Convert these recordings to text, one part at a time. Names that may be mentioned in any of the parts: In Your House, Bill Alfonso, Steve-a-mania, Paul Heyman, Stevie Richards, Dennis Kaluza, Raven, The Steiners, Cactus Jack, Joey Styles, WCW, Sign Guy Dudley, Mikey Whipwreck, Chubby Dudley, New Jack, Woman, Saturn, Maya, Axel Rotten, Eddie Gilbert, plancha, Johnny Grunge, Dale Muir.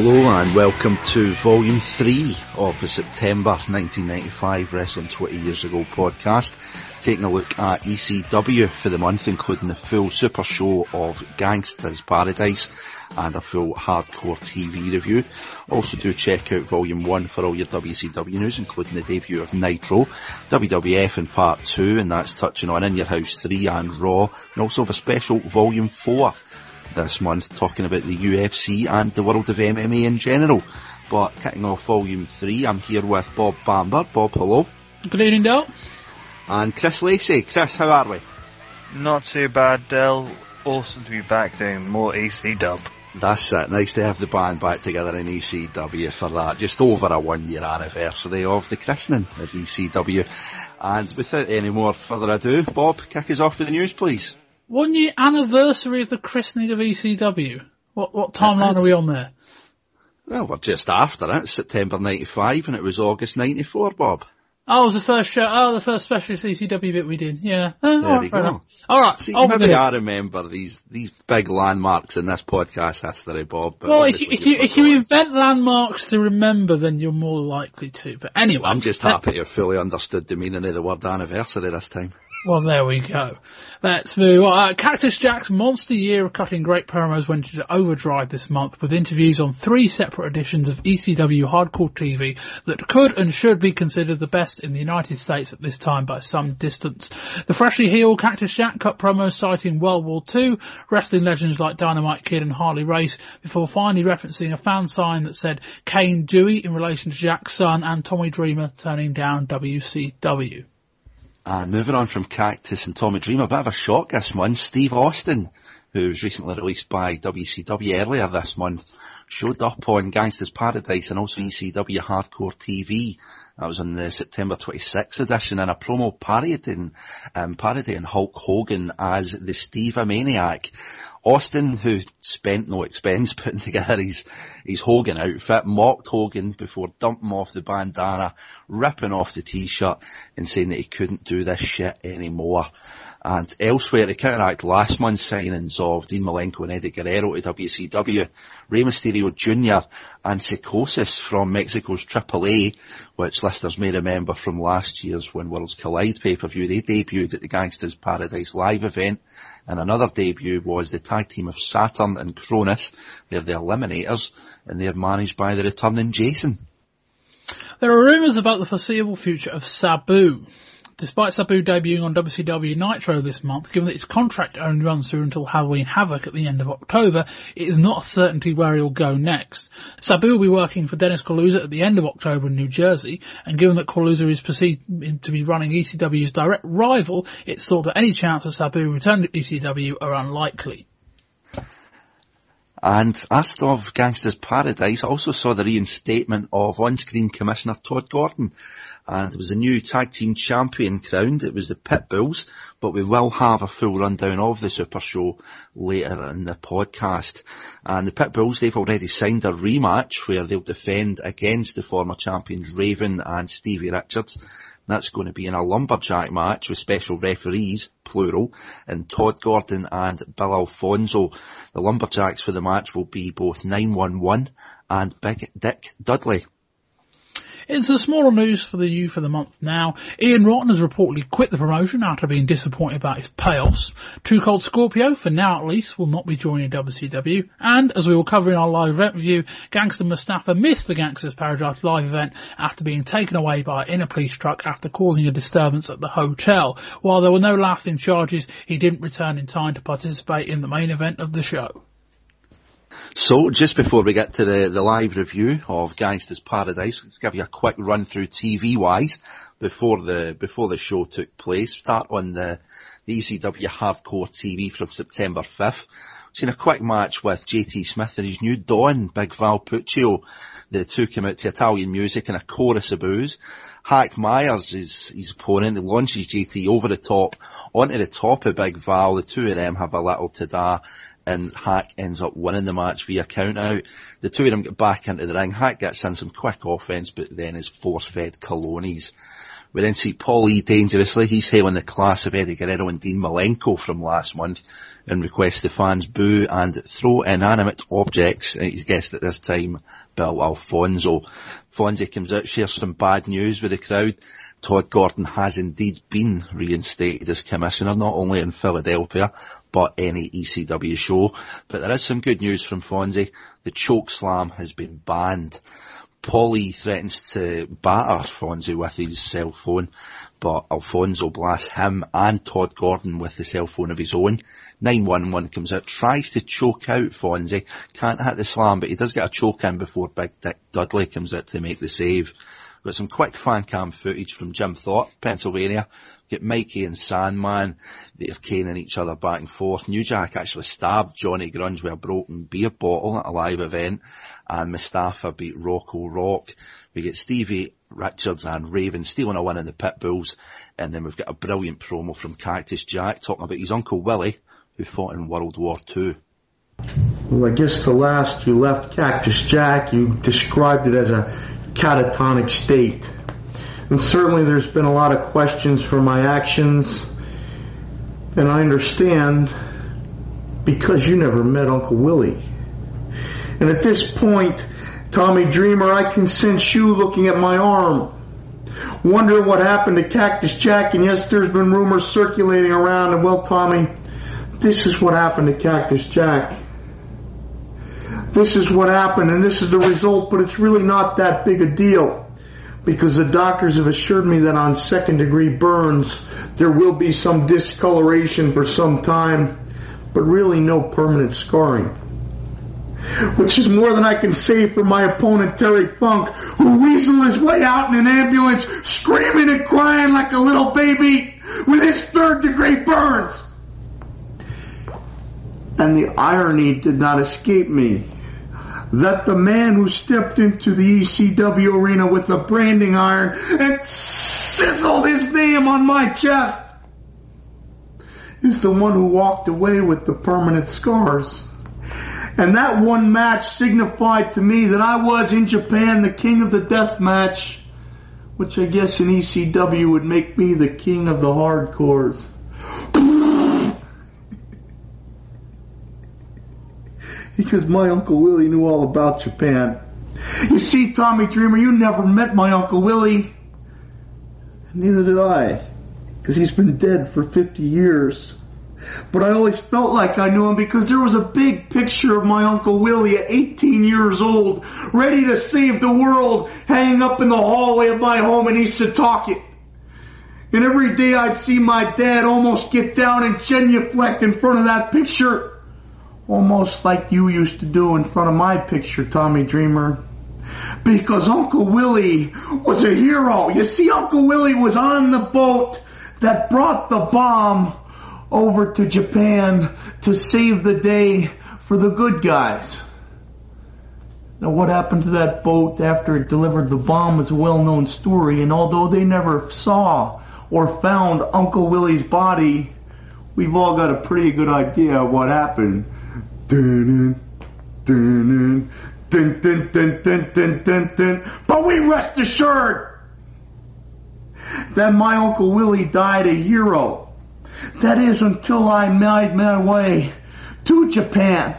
Hello and welcome to Volume 3 of the September 1995 Wrestling 20 Years Ago podcast, taking a look at ECW for the month, including the full super show of Gangsta's Paradise and a full hardcore TV review. Also do check out Volume 1 for all your WCW news, including the debut of Nitro, WWF in Part 2, and that's touching on In Your House 3 and Raw, and also have a special Volume 4 this month talking about the UFC and the world of MMA in general. But kicking off Volume 3, I'm here with Bob Bamber. Bob, hello. Good evening, Del. And Chris Lacey. Chris, how are we? Not too bad, Del. Awesome to be back doing more ECW. That's it. Nice to have the band back together in ECW for that. Just over a 1 year anniversary of the christening of ECW. And without any more further ado, Bob, kick us off with the news, please. 1 year anniversary of the christening of ECW. What timeline are we on there? Well, we're just after it. September 95 and it was August 94, Bob. Oh, it was the first show. Oh, the first specialist ECW bit we did. Yeah. Oh, there you go. Alright. See, maybe I remember these big landmarks in this podcast history, Bob. Well, if you invent landmarks to remember, then you're more likely to. But anyway. I'm just happy to have fully understood the meaning of the word anniversary this time. Well, there we go. Let's move on. Cactus Jack's monster year of cutting great promos went into overdrive this month with interviews on three separate editions of ECW Hardcore TV that could and should be considered the best in the United States at this time by some distance. The freshly heeled Cactus Jack cut promos citing World War II, wrestling legends like Dynamite Kid and Harley Race, before finally referencing a fan sign that said Kane Dewey in relation to Jack's son and Tommy Dreamer turning down WCW. And moving on from Cactus and Tommy Dreamer, a bit of a shock this month. Steve Austin, who was recently released by WCW earlier this month, showed up on Gangsta's Paradise and also ECW Hardcore TV. That was on the September 26th edition in a promo parodying Hulk Hogan as the Steve-a-Maniac. Austin, who spent no expense putting together his Hogan outfit, mocked Hogan before dumping off the bandana, ripping off the t-shirt and saying that he couldn't do this shit anymore. And elsewhere, to counteract last month's signings of Dean Malenko and Eddie Guerrero to WCW, Rey Mysterio Jr. and Psicosis from Mexico's AAA, which listeners may remember from last year's When Worlds Collide pay-per-view, they debuted at the Gangsta's Paradise live event. And another debut was the tag team of Saturn and Cronus. They're the Eliminators, and they're managed by the returning Jason. There are rumours about the foreseeable future of Sabu. Despite Sabu debuting on WCW Nitro this month, given that his contract only runs through until Halloween Havoc at the end of October, it is not a certainty where he'll go next. Sabu will be working for Dennis Kaluza at the end of October in New Jersey, and given that Kaluza is perceived to be running ECW's direct rival, it's thought that any chance of Sabu returning to ECW are unlikely. And after of Gangsta's Paradise, I also saw the reinstatement of on-screen Commissioner Todd Gordon. And there was a new tag team champion crowned. It was the Pitbulls, but we will have a full rundown of the Super Show later in the podcast. And the Pitbulls, they've already signed a rematch where they'll defend against the former champions Raven and Stevie Richards. And that's going to be in a lumberjack match with special referees, plural, and Todd Gordon and Bill Alfonso. The lumberjacks for the match will be both 911 and Big Dick Dudley. It's the smaller news for the U for the month now. Ian Rotten has reportedly quit the promotion after being disappointed about his payoffs. Too Cold Scorpio, for now at least, will not be joining WCW. And, as we will cover in our live event review, Gangster Mustafa missed the Gangsters Paradise live event after being taken away by in a police truck after causing a disturbance at the hotel. While there were no lasting charges, he didn't return in time to participate in the main event of the show. So, just before we get to the live review of Gangsta's Paradise, let's give you a quick run through TV-wise before the show took place. Start on the ECW Hardcore TV from September 5th. We've seen a quick match with JT Smith and his new Don, Big Val Puccio. The two came out to Italian music and a chorus of boos. Hack Myers is his opponent. He launches JT over the top, onto the top of Big Val. The two of them have a little ta-da, and Hack ends up winning the match via count-out. The two of them get back into the ring. Hack gets in some quick offense, but then is force-fed colonies. We then see Paul E. Dangerously. He's hailing the class of Eddie Guerrero and Dean Malenko from last month and requests the fans boo and throw inanimate objects. He's guessed at this time Bill Alfonso. Fonzie comes out, shares some bad news with the crowd. Todd Gordon has indeed been reinstated as commissioner, not only in Philadelphia, but any ECW show. But there is some good news from Fonzie. The choke slam has been banned. Paulie threatens to batter Fonzie with his cell phone, but Alfonso blasts him and Todd Gordon with the cell phone of his own. 911 comes out, tries to choke out Fonzie, can't hit the slam, but he does get a choke in before Big Dick Dudley comes out to make the save. Got some quick fan cam footage from Jim Thorpe, Pennsylvania. Get Mikey and Sandman, they're caning each other back and forth. New Jack actually stabbed Johnny Grunge with a broken beer bottle at a live event, and Mustafa beat Rocco Rock. We get Stevie Richards and Raven stealing a win in the Pitbulls, and then we've got a brilliant promo from Cactus Jack talking about his Uncle Willie, who fought in World War II. Well, I guess the last you left Cactus Jack, you described it as a catatonic state. And certainly there's been a lot of questions for my actions, and I understand, because you never met Uncle Willie. And at this point, Tommy Dreamer, I can sense you looking at my arm, wondering what happened to Cactus Jack. And yes, there's been rumors circulating around, and well, Tommy, this is what happened to Cactus Jack. This is what happened, and this is the result, but it's really not that big a deal, because the doctors have assured me that on second-degree burns, there will be some discoloration for some time, but really no permanent scarring. Which is more than I can say for my opponent, Terry Funk, who weaseled his way out in an ambulance, screaming and crying like a little baby with his third-degree burns. And the irony did not escape me, that the man who stepped into the ECW arena with a branding iron and sizzled his name on my chest is the one who walked away with the permanent scars. And that one match signified to me that I was, in Japan, the king of the death match, which I guess in ECW would make me the king of the hardcores. Because my Uncle Willie knew all about Japan. You see, Tommy Dreamer, you never met my Uncle Willie. Neither did I, because he's been dead for 50 years. But I always felt like I knew him, because there was a big picture of my Uncle Willie at 18 years old, ready to save the world, hanging up in the hallway of my home in East Setauket. And every day I'd see my dad almost get down and genuflect in front of that picture. Almost like you used to do in front of my picture, Tommy Dreamer. Because Uncle Willie was a hero. You see, Uncle Willie was on the boat that brought the bomb over to Japan to save the day for the good guys. Now, what happened to that boat after it delivered the bomb is a well-known story, and although they never saw or found Uncle Willie's body, we've all got a pretty good idea of what happened. Dun, dun, dun, dun, dun, dun, dun, dun, dun. But we rest assured that my Uncle Willie died a hero. That is, until I made my way to Japan,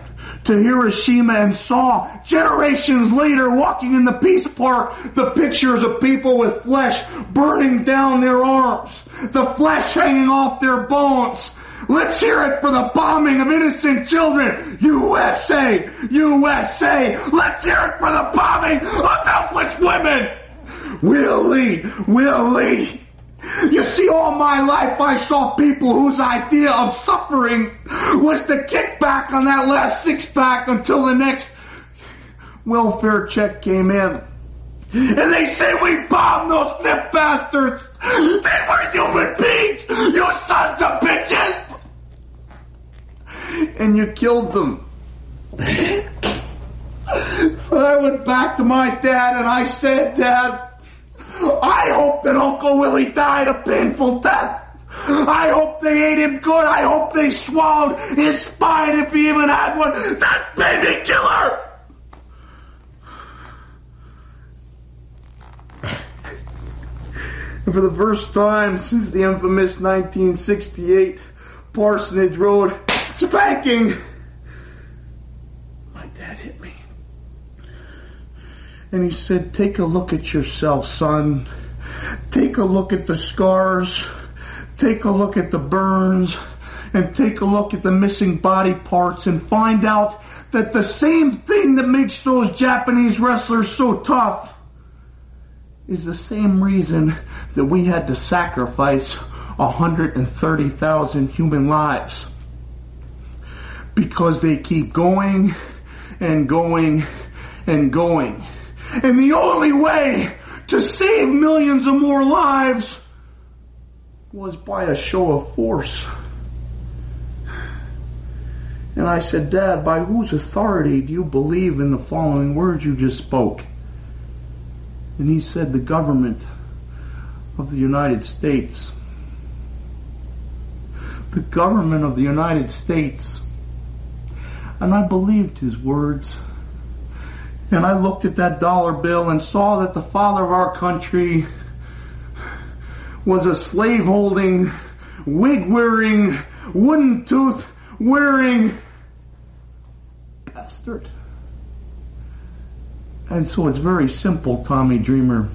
to Hiroshima, and saw generations later walking in the Peace Park the pictures of people with flesh burning down their arms, the flesh hanging off their bones. Let's hear it for the bombing of innocent children. USA! USA! Let's hear it for the bombing of helpless women! Willie! Willie! You see, all my life I saw people whose idea of suffering was to kick back on that last six-pack until the next welfare check came in. And they say we bombed those nip bastards! They were human beings, you sons of bitches! And you killed them. So I went back to my dad and I said, Dad, I hope that Uncle Willie died a painful death. I hope they ate him good. I hope they swallowed his spine if he even had one. That baby killer! and for the first time since the infamous 1968 Parsonage Road spanking, my dad hit me. And he said, "Take a look at yourself, son. Take a look at the scars. Take a look at the burns. And take a look at the missing body parts and find out that the same thing that makes those Japanese wrestlers so tough is the same reason that we had to sacrifice 130,000 human lives. Because they keep going and going and going. And the only way to save millions of more lives was by a show of force." And I said, "Dad, by whose authority do you believe in the following words you just spoke?" And he said, "The government of the United States." The government of the United States. And I believed his words. And I looked at that dollar bill and saw that the father of our country was a slave-holding, wig-wearing, wooden-tooth-wearing bastard. And so it's very simple, Tommy Dreamer.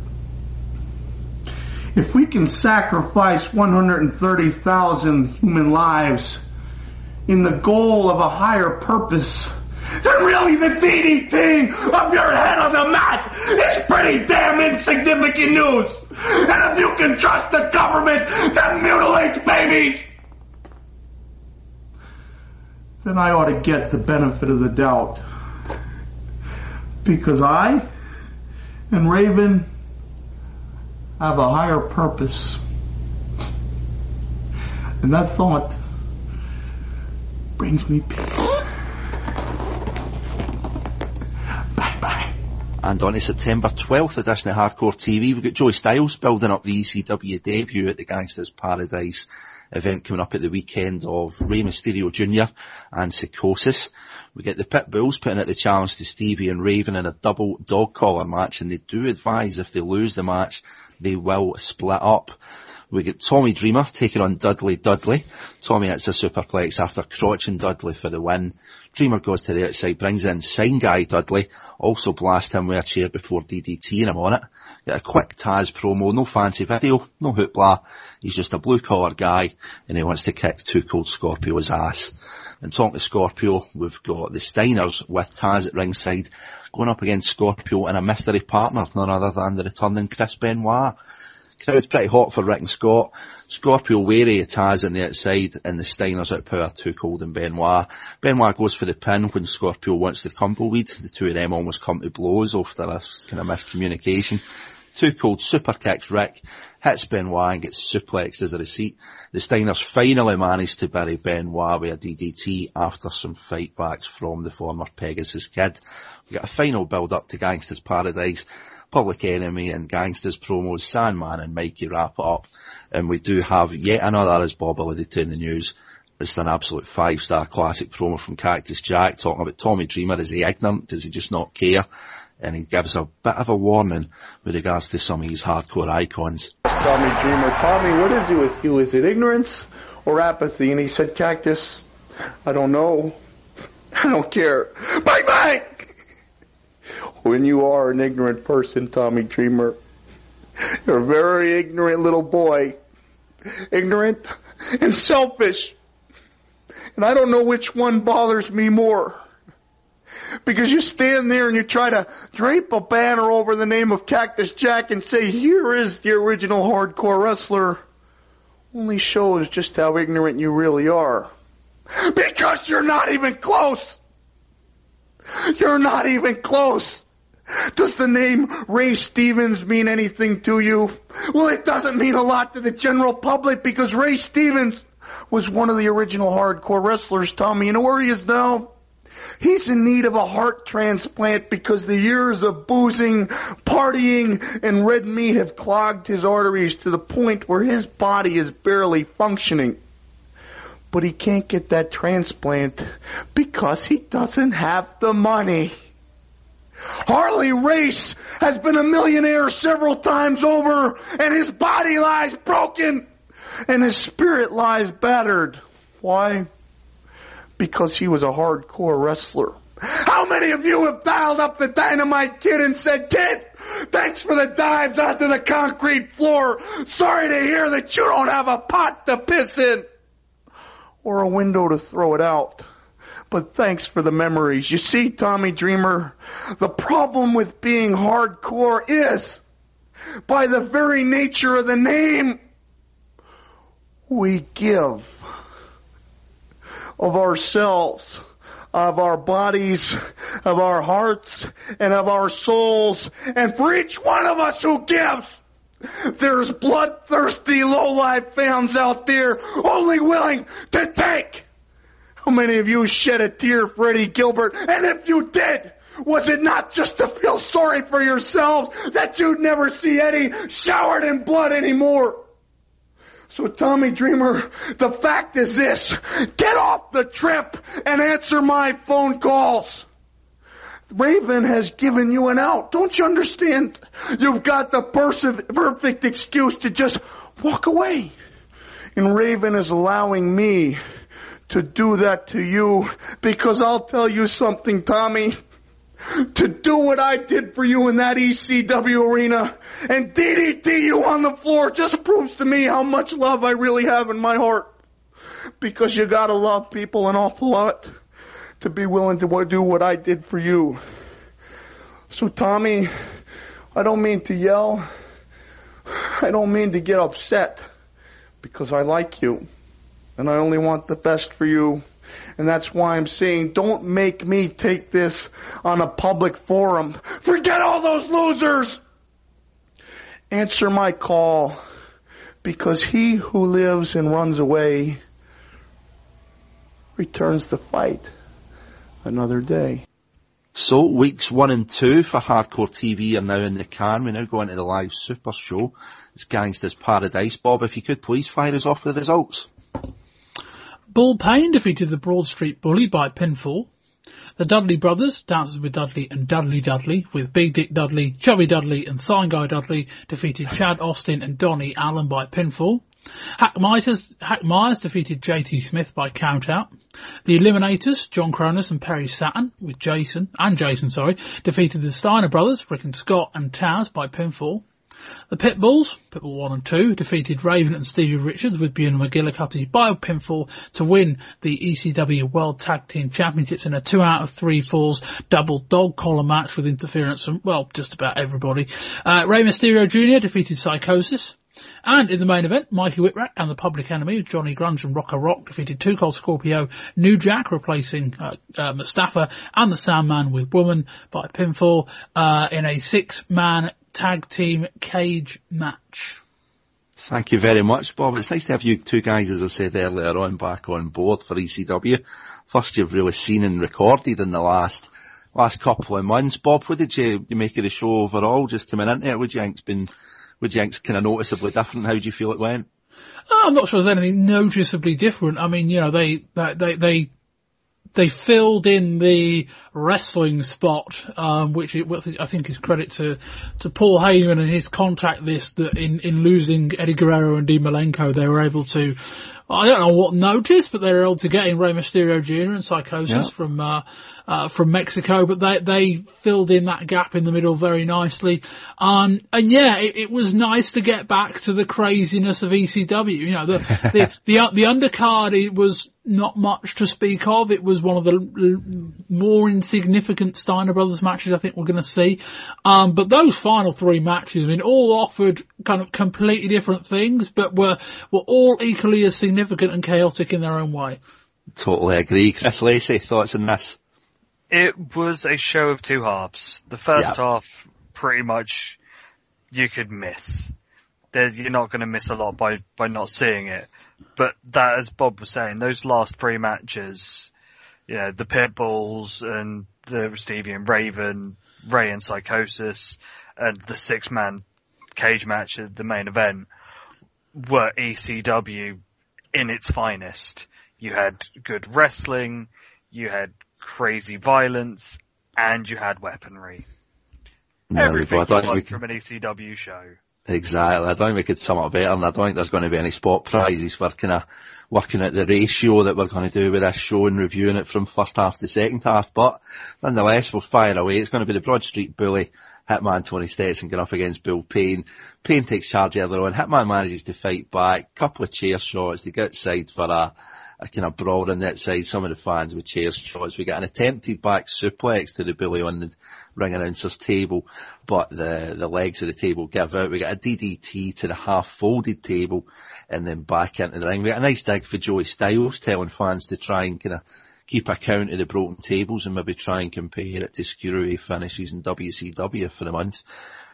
If we can sacrifice 130,000 human lives in the goal of a higher purpose, then really the DDT of your head on the mat is pretty damn insignificant news. And if you can trust the government that mutilates babies, then I ought to get the benefit of the doubt. Because I and Raven have a higher purpose. And that thought brings me peace. Bye-bye. And on the September 12th edition of Hardcore TV, we've got Joey Styles building up the ECW debut at the Gangsta's Paradise event coming up at the weekend of Rey Mysterio Jr. and Psicosis. We get the Pitbulls putting out the challenge to Stevie and Raven in a double dog collar match, and they do advise if they lose the match, they will split up. We get Tommy Dreamer taking on Dudley. Tommy hits a superplex after crotching Dudley for the win. Dreamer goes to the outside, brings in Sign Guy Dudley, also blasts him with a chair before DDTing him on it. Get a quick Taz promo, no fancy video, no hoopla. He's just a blue-collar guy, and he wants to kick Too Cold Scorpio's ass. And talking to Scorpio, we've got the Steiners with Taz at ringside, going up against Scorpio and a mystery partner, none other than the returning Chris Benoit. Crowd's pretty hot for Rick and Scott. Scorpio wary of Taz on the outside, and the Steiners outpower Too Cold and Benoit. Benoit goes for the pin when Scorpio wants the tumbleweed. The two of them almost come to blows after a kind of miscommunication. Too Cold super kicks Rick, hits Benoit and gets suplexed as a receipt. The Steiners finally manage to bury Benoit with a DDT after some fightbacks from the former Pegasus Kid. We get a final build-up to Gangsta's Paradise. Public Enemy and Gangsta's promos, Sandman and Mikey wrap it up, and we do have yet another, as Bob alluded to in the news. It's an absolute five-star classic promo from Cactus Jack talking about Tommy Dreamer. Is he ignorant? Does he just not care? And he gives a bit of a warning with regards to some of his hardcore icons. Tommy Dreamer, Tommy, what is it with you? Is it ignorance or apathy? And he said, Cactus, I don't know. I don't care. Bye-bye! When you are an ignorant person, Tommy Dreamer, you're a very ignorant little boy. Ignorant and selfish. And I don't know which one bothers me more. Because you stand there and you try to drape a banner over the name of Cactus Jack and say, here is the original hardcore wrestler. Only shows just how ignorant you really are. Because you're not even close. You're not even close. Does the name Ray Stevens mean anything to you? Well, it doesn't mean a lot to the general public because Ray Stevens was one of the original hardcore wrestlers, Tommy. You know where he is now? He's in need of a heart transplant because the years of boozing, partying, and red meat have clogged his arteries to the point where his body is barely functioning. But he can't get that transplant because he doesn't have the money. Harley Race has been a millionaire several times over, and his body lies broken, and his spirit lies battered. Why? Because he was a hardcore wrestler. How many of you have dialed up the Dynamite Kid and said, "Kid, thanks for the dives onto the concrete floor. Sorry to hear that you don't have a pot to piss in or a window to throw it out. But thanks for the memories." You see, Tommy Dreamer, the problem with being hardcore is, by the very nature of the name, we give of ourselves, of our bodies, of our hearts, and of our souls. And for each one of us who gives, there's bloodthirsty lowlife fans out there only willing to take. How many of you shed a tear for Eddie Gilbert? And if you did, was it not just to feel sorry for yourselves that you'd never see Eddie showered in blood anymore? So Tommy Dreamer, the fact is this: get off the trip and answer my phone calls. Raven has given you an out. Don't you understand? You've got the perfect excuse to just walk away. And Raven is allowing me to do that to you, because I'll tell you something, Tommy. To do what I did for you in that ECW arena and DDT you on the floor just proves to me how much love I really have in my heart. Because you gotta love people an awful lot to be willing to do what I did for you. So Tommy, I don't mean to yell. I don't mean to get upset, because I like you and I only want the best for you. And that's why I'm saying, don't make me take this on a public forum. Forget all those losers. Answer my call, because he who lives and runs away returns to fight another day. So weeks 1 and 2 for Hardcore TV are now in the can. We now go into the live super show. It's Gangsta's Paradise. Bob, if you could please fire us off with the results. Bull Payne defeated the Broad Street Bully by pinfall. The Dudley Brothers, Dances with Dudley and Dudley Dudley, with Big Dick Dudley, Chubby Dudley and Sign Guy Dudley, defeated Chad Austin and Donnie Allen by pinfall. Hack Myers defeated JT Smith by countout. The Eliminators, John Cronus and Perry Saturn, with Jason, defeated the Steiner Brothers, Rick and Scott and Taz by pinfall. The Pitbulls, Pitbull 1 and 2, defeated Raven and Stevie Richards with Buna McGillicuddy by pinfall to win the ECW World Tag Team Championships in a 2 out of 3 falls double dog collar match with interference from, well, just about everybody. Rey Mysterio Jr. defeated Psicosis. And in the main event, Mikey Whipwreck and the Public Enemy, Johnny Grunge and Rocco Rock, defeated Too Cold Scorpio, New Jack replacing Mustafa, and the Sandman with Woman by pinfall in a 6-man tag team cage match. Thank you very much, Bob. It's nice to have you two guys, as I said earlier on, back on board for ECW. First you've really seen and recorded in the last couple of months. Bob, what did you make of the show overall, just coming into it? Would you think's kind of noticeably different? How do you feel it went? I'm not sure there's anything noticeably different. I mean, you know, they filled in the wrestling spot, which I think is credit to Paul Heyman and his contact list, that in losing Eddie Guerrero and Dean Malenko, they were able to, I don't know what notice, but they were able to get in Rey Mysterio Jr. and Psicosis from Mexico, but they filled in that gap in the middle very nicely. It was nice to get back to the craziness of ECW. You know, the undercard, it was not much to speak of. It was one of the more insignificant Steiner Brothers matches I think we're going to see. But those final 3 matches, I mean, all offered kind of completely different things, but were all equally as significant and chaotic in their own way. Totally agree. Chris Lacey, thoughts on this? It was a show of 2 halves. The first half, pretty much, you could miss. You're not going to miss a lot by not seeing it. But that, as Bob was saying, those last 3 matches, you know, the Pitbulls and the Stevie and Raven, Rey and Psicosis, and the 6-man cage match at the main event, were ECW in its finest. You had good wrestling, you had crazy violence, and you had weaponry. Everything I don't think we could... from an ECW show. Exactly. I don't think we could sum up better, and I don't think there's going to be any spot prizes for kind of working out the ratio that we're going to do with this show and reviewing it from first half to second half. But nonetheless, we'll fire away. It's going to be the Broad Street Bully, Hitman Tony Stetson going up against Bill Payne. Payne takes charge earlier on. Hitman manages to fight back. Couple of chair shots. They get outside for a kind of brawl on that side. Some of the fans with chair shots. We get an attempted back suplex to the Bully on the ring announcer's table, but the legs of the table give out. We get a DDT to the half-folded table and then back into the ring. We get a nice dig for Joey Styles, telling fans to try and kind of keep a count of the broken tables and maybe try and compare it to screwy finishes in WCW for the month.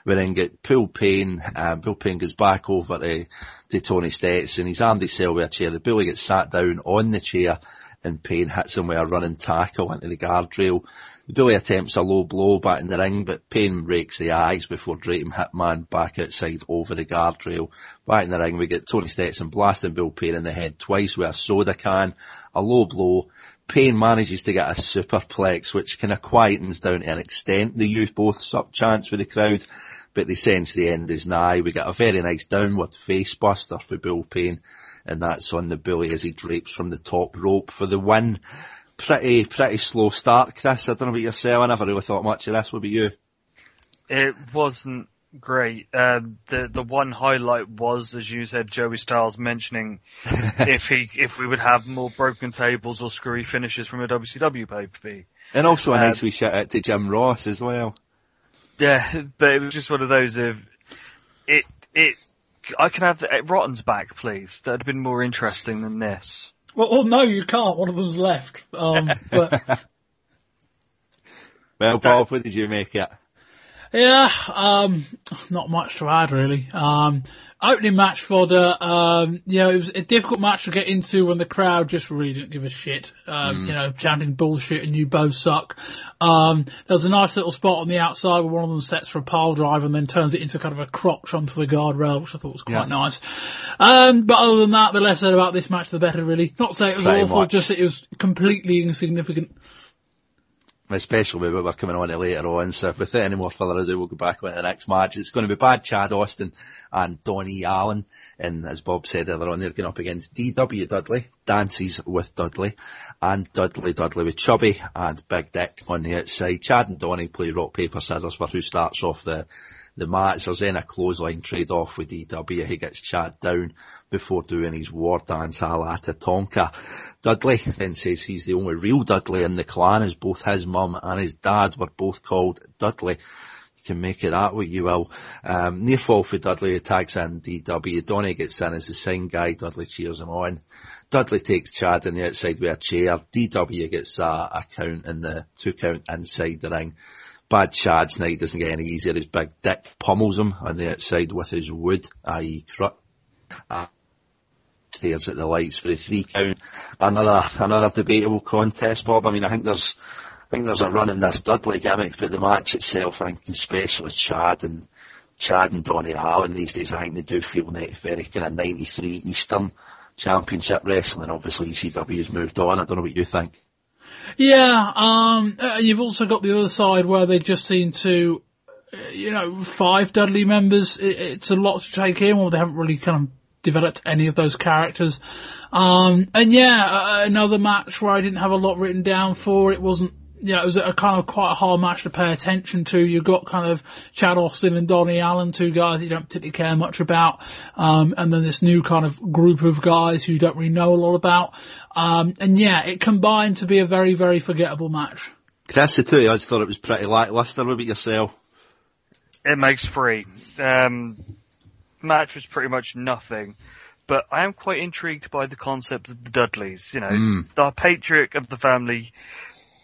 We then get Bill Payne, and Bill Payne goes back over to Tony Stetson. He's armed himself with a chair. The Bully gets sat down on the chair and Payne hits him with a running tackle into the guardrail. The Bully attempts a low blow back in the ring, but Payne rakes the eyes before draping Hitman back outside over the guardrail. Back in the ring, we get Tony Stetson blasting Bill Payne in the head twice with a soda can, a low blow. Payne manages to get a superplex, which kind of quietens down to an extent. They use both suck chants with the crowd, but they sense the end is nigh. We get a very nice downward face buster for Bill Payne, and that's on the Bully as he drapes from the top rope for the win. Pretty slow start, Chris. I don't know about yourself. I never really thought much of this. What about you? It wasn't great. The one highlight was, as you said, Joey Styles mentioning if we would have more broken tables or screwy finishes from a WCW pay-per-view. And also a nice wee shout out to Jim Ross as well. Yeah, but it was just one of those of I can have Rotten's back, please. That'd have been more interesting than this. Well, no, you can't. One of them's left. But... well, Bob, what did you make it? Yeah, not much to add really. Opening match for the, it was a difficult match to get into when the crowd just really didn't give a shit. Chanting bullshit and you both suck. There was a nice little spot on the outside where one of them sets for a pile drive and then turns it into kind of a crotch onto the guardrail, which I thought was quite nice. But other than that, the less said about this match, the better really. Not to say it was awful, just that it was completely insignificant. Especially with what we're coming on to later on. So with any more further ado, we'll go back on to the next match. It's going to be Bad Chad Austin and Donnie Allen. And as Bob said earlier on, they're going up against D.W. Dudley, Dances with Dudley, and Dudley with Chubby and Big Dick on the outside. Chad and Donnie play rock, paper, scissors for who starts off the match. There's then a clothesline trade off with DW. He gets Chad down before doing his war dance a la Tatanka. Dudley then says he's the only real Dudley in the clan, as both his mum and his dad were both called Dudley. You can make it that way you will. Near fall for Dudley, who tags in DW. Donnie gets in as the sign guy. Dudley cheers him on. Dudley takes Chad on the outside with a chair. DW gets a count in the two count inside the ring. Bad Chad's night doesn't get any easier. His Big Dick pummels him on the outside with his wood, i.e. crutch. Stares at the lights for a three count. Another debatable contest, Bob. I mean, I think there's a run in this Dudley gimmick, but the match itself, I think, especially Chad and Donnie Allen these days, I think they do feel very kind of 93 Eastern Championship wrestling. Obviously, ECW's moved on. I don't know what you think. Yeah, you've also got the other side where they just seem to, 5 Dudley members. It's a lot to take in, or they haven't really kind of developed any of those characters. Another match where I didn't have a lot written down for. It wasn't, it was a kind of quite a hard match to pay attention to. You've got kind of Chad Austin and Donnie Allen, two guys you don't particularly care much about. And then this new kind of group of guys who you don't really know a lot about. It combined to be a very, very forgettable match. Chris, the two of us thought it was pretty lackluster. What about yourself? It makes three. Match was pretty much nothing. But I am quite intrigued by the concept of the Dudleys. The patriarch of the family,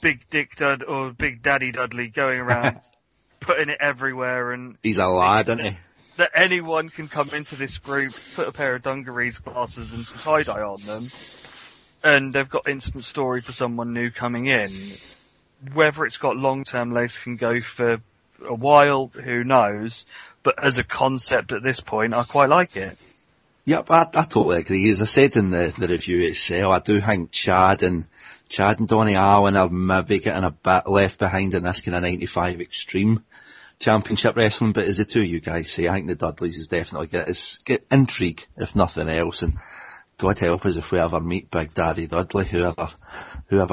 Big Dick Dud or Big Daddy Dudley, going around putting it everywhere, and he's a lad, isn't he? That anyone can come into this group, put a pair of dungarees, glasses, and some tie dye on them, and they've got instant story for someone new coming in. Whether it's got long term legs can go for a while, who knows? But as a concept at this point, I quite like it. Yep, I totally agree. As I said in the review itself, I do think Chad and Chad and Donnie Allen are maybe getting a bit left behind in this kind of 95 Extreme Championship Wrestling, but as the two of you guys say, I think the Dudleys is definitely get intrigue, if nothing else, and God help us if we ever meet Big Daddy Dudley, whoever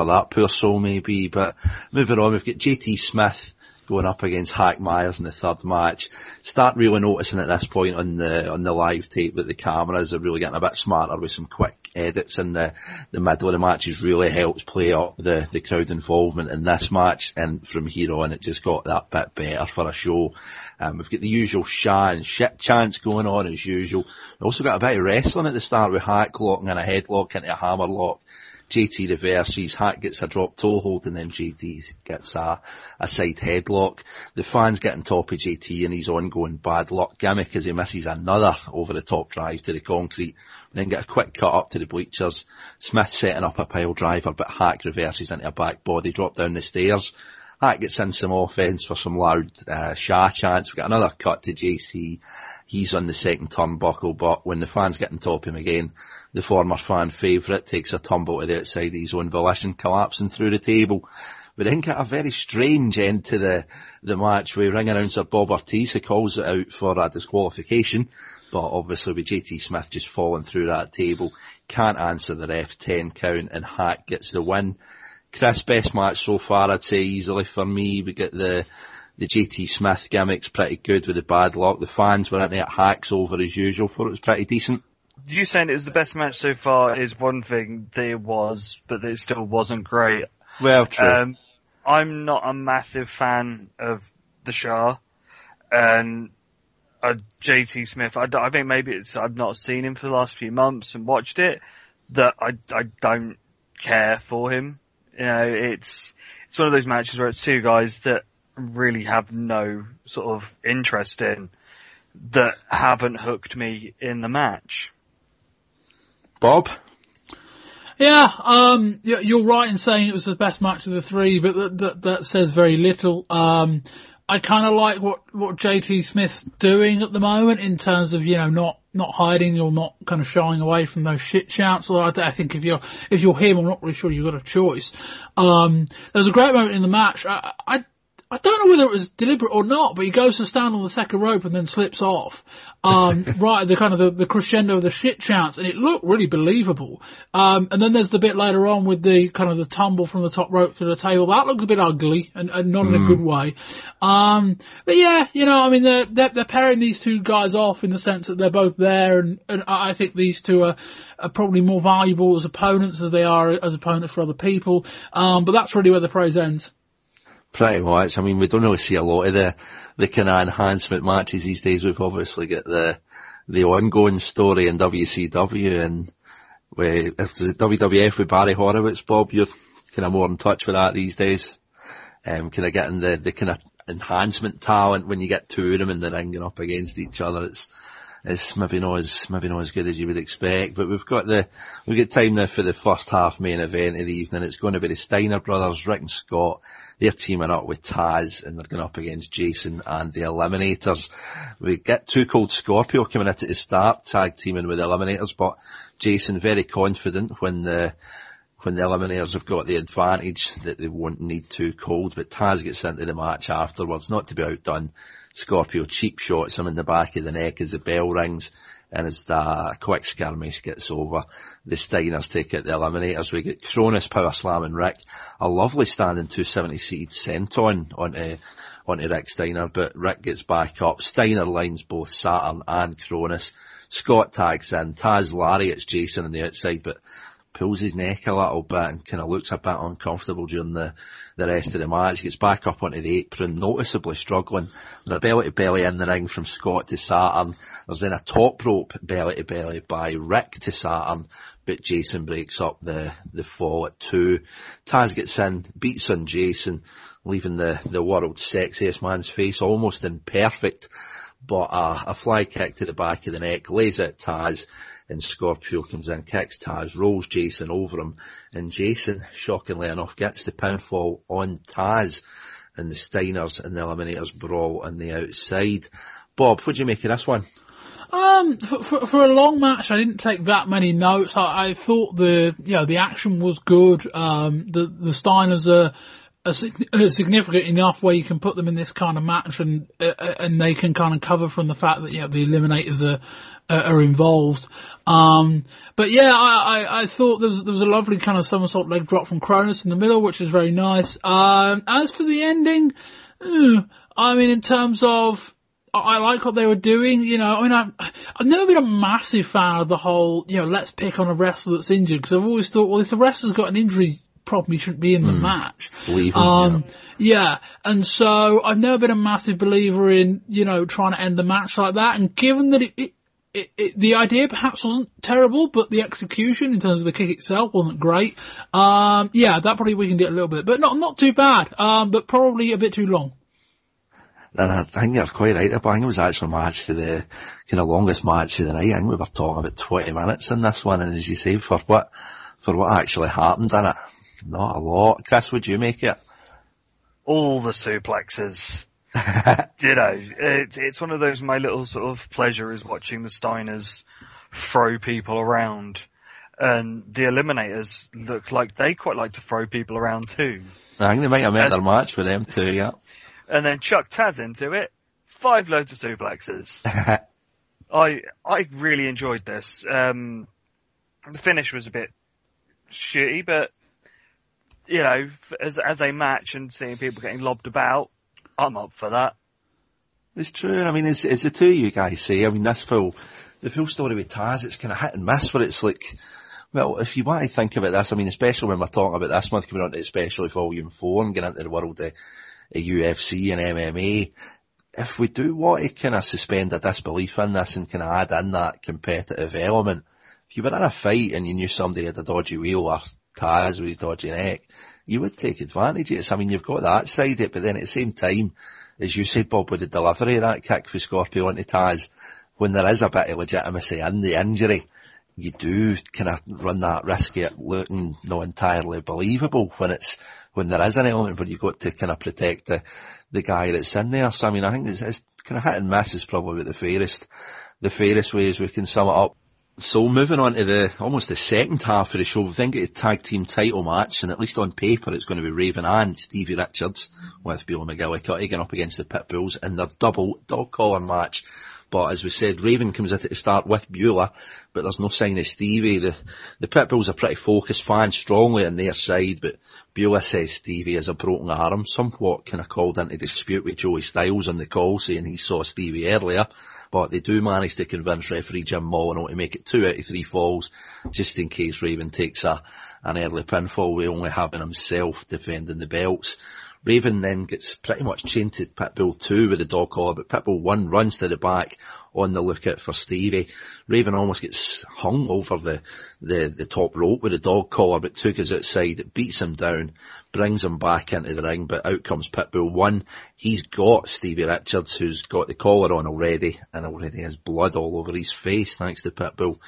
that poor soul may be. But moving on, we've got JT Smith going up against Hack Myers in the third match. Start really noticing at this point on the live tape that the cameras are really getting a bit smarter with some quick edits in the middle of the matches. Really helps play up the crowd involvement in this match, and from here on it just got that bit better for a show. We've got the usual shy and shit chants going on as usual. We've also got a bit of wrestling at the start with Hack locking in a headlock into a hammerlock. JT reverses, Hack gets a drop toe hold, and then JT gets a side headlock. The fans get on top of JT and his ongoing bad luck gimmick as he misses another over the top drive to the concrete, and then get a quick cut up to the bleachers. Smith setting up a pile driver, but Hack reverses into a back body drop down the stairs. Hack gets in some offense for some loud Shah chants. We've got another cut to JC. He's on the second turnbuckle, but when the fans get on top of him again, the former fan favourite takes a tumble to the outside of his own volition, collapsing through the table. We then get a very strange end to the match with ring announcer Bob Ortiz, who calls it out for a disqualification, but obviously with JT Smith just falling through that table, can't answer the ref 10 count, and Hack gets the win. Chris, best match so far, I'd say easily for me. We get the JT Smith gimmick's pretty good with the bad luck. The fans were into it, Hacks over as usual for it. It was pretty decent. You saying it was the best match so far is one thing. There was, but it still wasn't great. Well, true. I'm not a massive fan of the Shah and JT Smith. I think maybe it's I've not seen him for the last few months and watched it, that I don't care for him. You know, it's one of those matches where it's two guys that really have no sort of interest in, that haven't hooked me in the match. Bob? Yeah, you're right in saying it was the best match of the three, but that says very little. I kind of like what JT Smith's doing at the moment in terms of, you know, not hiding or not kind of shying away from those shit shouts. Although I think if you're him, I'm not really sure you've got a choice. There was a great moment in the match. I don't know whether it was deliberate or not, but he goes to stand on the second rope and then slips off. Right at the kind of the crescendo of the shit chance, and it looked really believable. And then there's the bit later on with the kind of the tumble from the top rope through the table. That looked a bit ugly and not in a good way. But yeah, you know, I mean, they're pairing these two guys off in the sense that they're both there, and I think these two are probably more valuable as opponents as they are as opponents for other people. But that's really where the praise ends. Pretty much. I mean, we don't really see a lot of the kind of enhancement matches these days. We've obviously got the ongoing story in WCW and with WWF with Barry Horowitz. Bob, you're kind of more in touch with that these days. Kind of getting the kind of enhancement talent when you get two of them in the ring and up against each other. It's maybe not as good as you would expect, but we've got time now for the first half main event of the evening. It's going to be the Steiner brothers, Rick and Scott. They're teaming up with Taz, and they're going up against Jason and the Eliminators. We get Too Cold Scorpio coming at it to start, tag teaming with the Eliminators, but Jason very confident when the Eliminators have got the advantage that they won't need Too Cold, but Taz gets into the match afterwards, not to be outdone. Scorpio cheap shots him in the back of the neck as the bell rings, and as the quick skirmish gets over, the Steiners take out the Eliminators. We get Cronus power slamming Rick, a lovely standing 270-seated senton onto Rick Steiner, but Rick gets back up. Steiner lines both Saturn and Cronus. Scott tags in. Taz lariats Jason on the outside, but pulls his neck a little bit and kind of looks a bit uncomfortable during the rest of the match. Gets back up onto the apron, noticeably struggling. There's a belly-to-belly in the ring from Scott to Saturn. There's then a top rope belly-to-belly by Rick to Saturn, but Jason breaks up the fall at two. Taz gets in, beats on Jason, leaving the world's sexiest man's face almost imperfect, but a fly kick to the back of the neck lays out Taz, and Scorpio comes in, kicks Taz, rolls Jason over him, and Jason, shockingly enough, gets the pinfall on Taz, and the Steiners and the Eliminators brawl on the outside. Bob, what do you make of this one? For a long match, I didn't take that many notes. I thought the action was good. The Steiners are significant enough where you can put them in this kind of match and they can kind of cover from the fact that, the Eliminators are involved. I thought there was a lovely kind of somersault leg drop from Cronus in the middle, which is very nice. As for the ending, in terms of, I like what they were doing, I've never been a massive fan of the whole, let's pick on a wrestler that's injured, because I've always thought, well, if the wrestler's got an injury problem, he shouldn't be in the match. And so I've never been a massive believer in, trying to end the match like that, and given that it the idea perhaps wasn't terrible, but the execution in terms of the kick itself wasn't great. That probably weakened it a little bit, but not too bad, but probably a bit too long. And I think you're quite right. I think it was actually a match to the kind of longest match of the night. I think we were talking about 20 minutes in this one, and as you say, for what actually happened in it, not a lot. Chris, would you make it? All the suplexes. It's one of those, my little sort of pleasure is watching the Steiners throw people around. And the Eliminators look like they quite like to throw people around too. I think they might have met their match with them too, yeah. And then chuck Taz into it. 5 loads of suplexes. I really enjoyed this. The finish was a bit shitty, but as a match and seeing people getting lobbed about, I'm up for that. It's true. I mean, as the two of you guys say, this the full story with Taz, it's kind of hit and miss, where it's like, well, if you want to think about this, especially when we're talking about this month coming on to especially Volume 4 and getting into the world of UFC and MMA, if we do want to kind of suspend a disbelief in this and kind of add in that competitive element, if you were in a fight and you knew somebody had a dodgy wheel or Taz with his dodgy neck, you would take advantage of it. You've got that side of it, but then at the same time, as you said, Bob, with the delivery of that kick for Scorpio onto Taz, when there is a bit of legitimacy in the injury, you do kind of run that risk of it looking not entirely believable when there is an element where you've got to kind of protect the guy that's in there. So, I think it's kind of hit and miss is probably the fairest way as we can sum it up. So moving on to almost the second half of the show, we then get a tag team title match, and at least on paper it's going to be Raven and Stevie Richards with Bill McGillicuddy going up against the Pitbulls in their double dog collar match. But as we said, Raven comes in to start with Bueller, but there's no sign of Stevie. The Pitbulls are pretty focused, fans strongly on their side, but Bueller says Stevie has a broken arm, somewhat kind of called into dispute with Joey Styles on the call, saying he saw Stevie earlier. But they do manage to convince referee Jim Molyneux to make it 2 out of 3 falls, just in case Raven takes an early pinfall, with only having himself defending the belts. Raven then gets pretty much chained to Pitbull 2 with the dog collar, but Pitbull 1 runs to the back on the lookout for Stevie. Raven almost gets hung over the top rope with the dog collar, but 2 goes outside, beats him down, brings him back into the ring, but out comes Pitbull 1. He's got Stevie Richards, who's got the collar on already, and already has blood all over his face, thanks to Pitbull.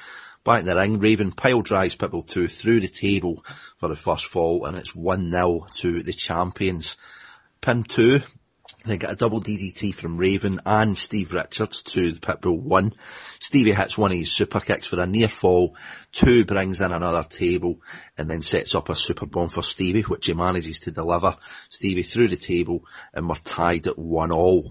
Back in the ring, Raven pile drives Pitbull 2 through the table for the first fall, and it's 1-0 to the champions. Pin 2, they get a double DDT from Raven and Steve Richards to the Pitbull 1. Stevie hits one of his super kicks for a near fall. 2 brings in another table and then sets up a super bomb for Stevie, which he manages to deliver. Stevie through the table, and we're tied at 1-1.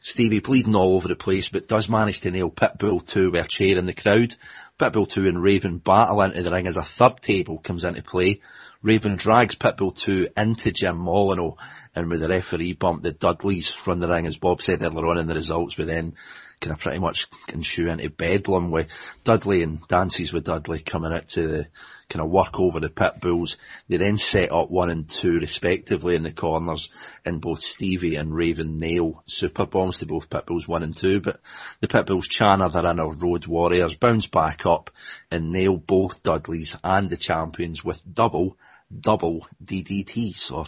Stevie bleeding all over the place, but does manage to nail Pitbull 2 with a chair in the crowd. Pitbull 2 and Raven battle into the ring as a third table comes into play. Raven drags Pitbull 2 into Jim Molyneux, and with the referee bump, the Dudleys from the ring, as Bob said earlier on in the results, we then kind of pretty much ensue into bedlam with Dudley and Dances with Dudley coming out to the kind of work over the Pitbulls. They then set up 1 and 2 respectively in the corners, and both Stevie and Raven nail super bombs to both Pitbulls 1 and 2, but the Pitbulls channel their inner Road Warriors, bounce back up and nail both Dudleys and the champions with double DDTs, or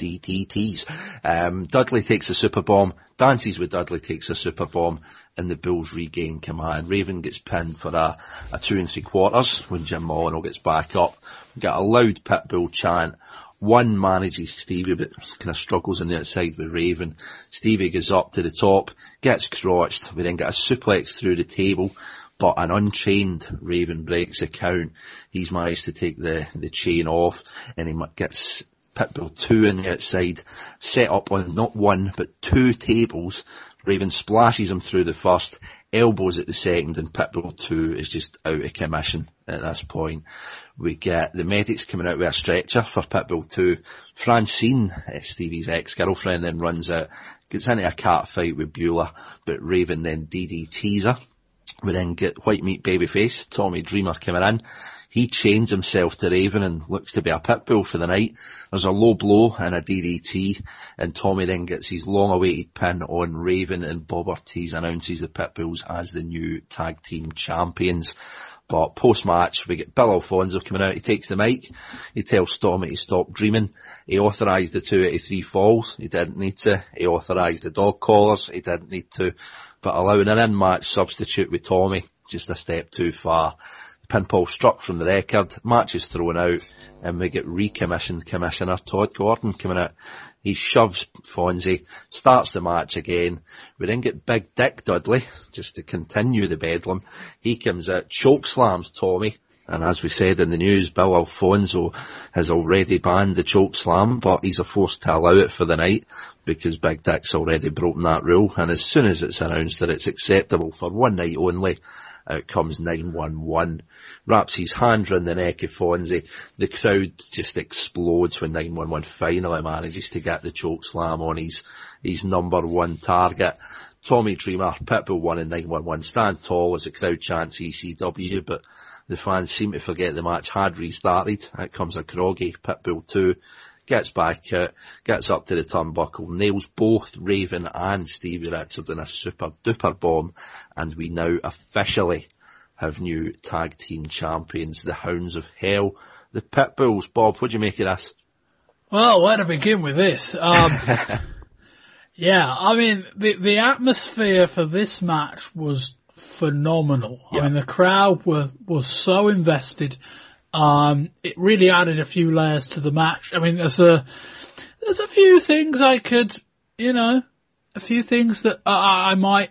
DDTs. Dudley takes a super bomb. Dances with Dudley takes a super bomb, and the Bulls regain command. Raven gets pinned for a 2 3/4 when Jim Molyneux gets back up. We get a loud Pitbull chant One manages Stevie, but kind of struggles on the outside with Raven. Stevie goes up to the top, gets crotched. We then get a suplex through the table, but an unchained Raven breaks the count. He's managed to take the chain off, and he gets Pitbull 2 in the outside, set up on not one, but two tables. Raven splashes him through the first, elbows at the second, and Pitbull 2 is just out of commission at this point. We get the medics coming out with a stretcher for Pitbull 2. Francine, Stevie's ex-girlfriend, then runs out, gets into a cat fight with Beulah, but Raven then DDTs her. We then get white meat babyface Tommy Dreamer coming in. He chains himself to Raven and looks to be a pitbull for the night. There's a low blow and a DDT, and Tommy then gets his long-awaited pin on Raven, and Bob Ortiz announces the Pitbulls as the new tag team champions. But post-match, we get Bill Alfonso coming out. He takes the mic. He tells Tommy to stop dreaming. He authorised the 283 falls. He didn't need to. He authorised the dog collars. He didn't need to. But allowing an in-match substitute with Tommy, just a step too far. Pinball struck from the record, match is thrown out, and we get recommissioned Commissioner Todd Gordon coming out. He shoves Fonzie, starts the match again. We then get Big Dick Dudley, just to continue the bedlam. He comes out, choke slams Tommy, and as we said in the news, Bill Alfonso has already banned the choke slam, but he's forced to allow it for the night because Big Dick's already broken that rule, and as soon as it's announced that it's acceptable for one night only, out comes 911, wraps his hand round the neck of Fonzie. The crowd just explodes when 911 finally manages to get the choke slam on his number one target. Tommy Dreamer, Pitbull 1 and 911 stand tall as the crowd chants ECW, but the fans seem to forget the match had restarted. Out comes a groggy Pitbull 2, gets back out, gets up to the turnbuckle, nails both Raven and Stevie Richards in a super duper bomb, and we now officially have new tag team champions, the Hounds of Hell, the Pitbulls. Bob, what do you make of this? Well, where to begin with this? Yeah, I mean, the atmosphere for this match was phenomenal. Yep. I mean, the crowd was so invested. It really added a few layers to the match. I mean, there's a few things I could, a few things that I might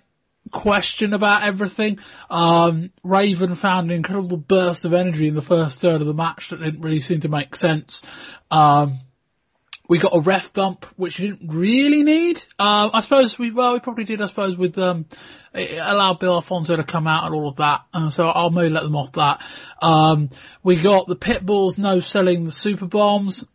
question about everything. Raven found an incredible burst of energy in the first third of the match that didn't really seem to make sense. We got a ref bump, which you didn't really need. I suppose we probably did, I suppose, with, it allowed Bill Alfonso to come out and all of that. And so I'll maybe let them off that. We got the Pitbulls no selling the super bombs.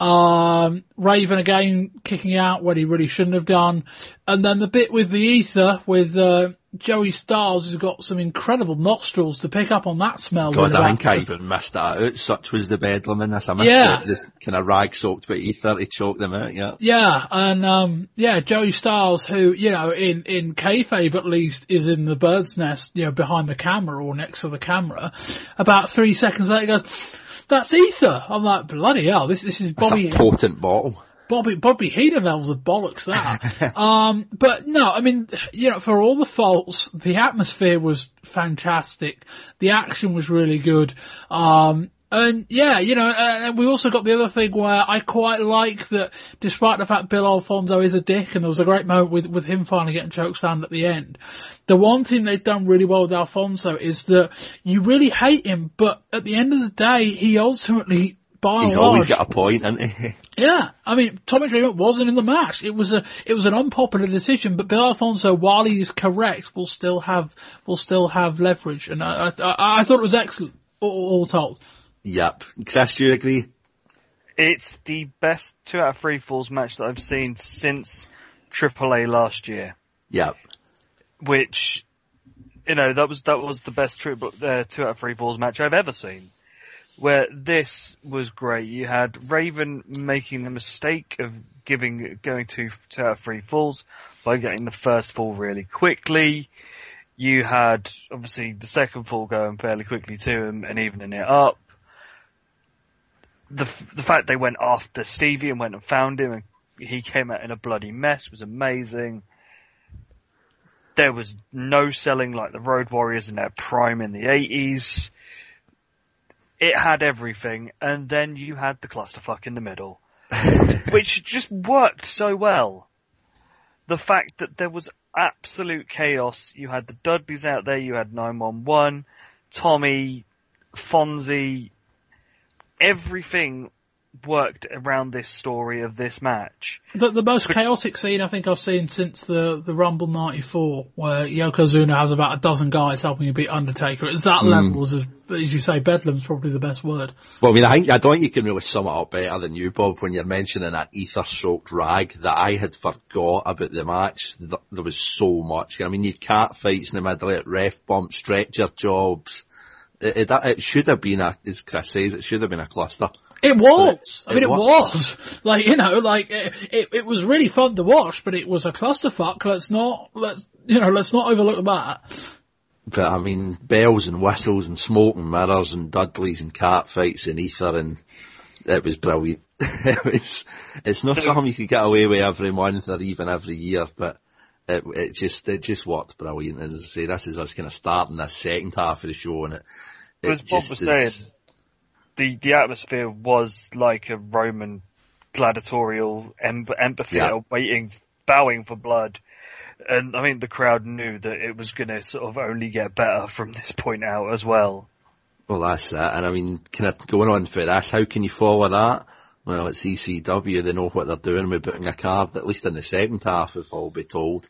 Raven again kicking out when he really shouldn't have done. And then the bit with the ether with, Joey Styles has got some incredible nostrils to pick up on that smell. God, I think I even missed that out. Such was the bedlam in this. I missed it. This kind of rag soaked with ether, he choked them out, yeah. Yeah, and Joey Styles, who, in kayfabe at least, is in the bird's nest, behind the camera or next to the camera. About 3 seconds later, he goes, "That's ether." I'm like, bloody hell, this is Bobby. That's a potent bottle. Bobby Heenavel's a bollocks that. But no, I mean, for all the faults, the atmosphere was fantastic. The action was really good. We also got the other thing where I quite like that despite the fact Bill Alfonso is a dick, and there was a great moment with him finally getting chokeslammed at the end. The one thing they've done really well with Alfonso is that you really hate him, but at the end of the day, he ultimately, he's always got a point, hasn't he? Yeah. I mean, Tommy Dreamer wasn't in the match. It was an unpopular decision, but Bill Alfonso, while he's correct, will still have leverage. And I thought it was excellent, all told. Yep. Chris, do you agree? It's the best 2 out of 3 falls match that I've seen since AAA last year. Yep. Which, that was the best 2 out of 3 falls match I've ever seen. Where this was great. You had Raven making the mistake of going to 2 out of 3 falls by getting the first fall really quickly. You had, obviously, the second fall going fairly quickly too, and evening it up. The fact they went after Stevie and went and found him, and he came out in a bloody mess, was amazing. There was no selling like the Road Warriors in their prime in the 80s. It had everything, and then you had the clusterfuck in the middle, which just worked so well. The fact that there was absolute chaos. You had the Dudleys out there, you had 911, Tommy, Fonzie. Everything worked around this story of this match. The most chaotic scene I think I've seen since the Rumble 94, where Yokozuna has about a dozen guys helping you beat Undertaker. It's that level, as you say, bedlam's probably the best word. Well, I mean, I don't think you can really sum it up better than you, Bob, when you're mentioning that ether-soaked rag that I had forgot about the match. There was so much. I mean, you had cat fights in the middle of it, ref bumps, stretcher jobs. It should have been as Chris says, it should have been a cluster. It was. It was. It was really fun to watch, but it was a clusterfuck. Let's not overlook that. But I mean, bells and whistles and smoke and mirrors and Dudleys and cat fights and ether, and it was brilliant. It's not something you could get away with every month or even every year, but it just worked brilliant. And as I say, this is us kind of starting the second half of the show, and as Bob was saying. The atmosphere was like a Roman gladiatorial amphitheater, bowing for blood. And I mean, the crowd knew that it was going to sort of only get better from this point out as well. Well, that's that. And I mean, kind of going on for this, how can you follow that? Well, it's ECW. They know what they're doing with booking a card, at least in the second half, if I'll be told.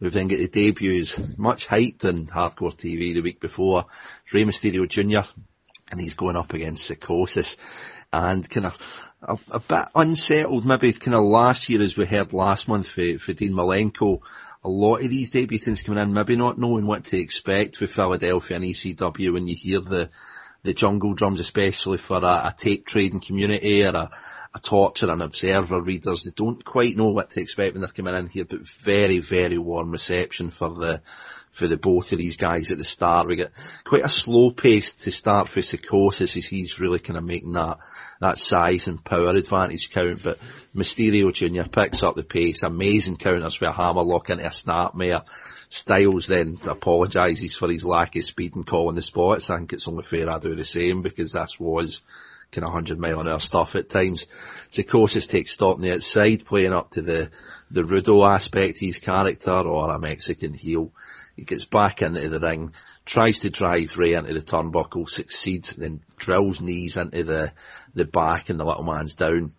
We then get the debuts, much hyped on Hardcore TV the week before. It's Rey Mysterio Jr., and he's going up against Psicosis, and kind of a bit unsettled, maybe kind of last year, as we heard last month for Dean Malenko, a lot of these debutants coming in, maybe not knowing what to expect with Philadelphia and ECW, when you hear the jungle drums, especially for a tape trading community or a torture and observer readers. They don't quite know what to expect when they're coming in here, but very, very warm reception for the both of these guys at the start. We get quite a slow pace to start for Psicosis, as he's really kind of making that size and power advantage count, but Mysterio Jr. picks up the pace, amazing counters with a hammerlock into a snapmare. Styles then apologises for his lack of speed and calling the spots. I think it's only fair I do the same, because that was kind of 100-mile-an-hour stuff at times. Psicosis takes stock on the outside, playing up to the Rudo aspect of his character, or a Mexican heel. He gets back into the ring, tries to drive Rey into the turnbuckle, succeeds, then drills knees into the back, and the little man's down.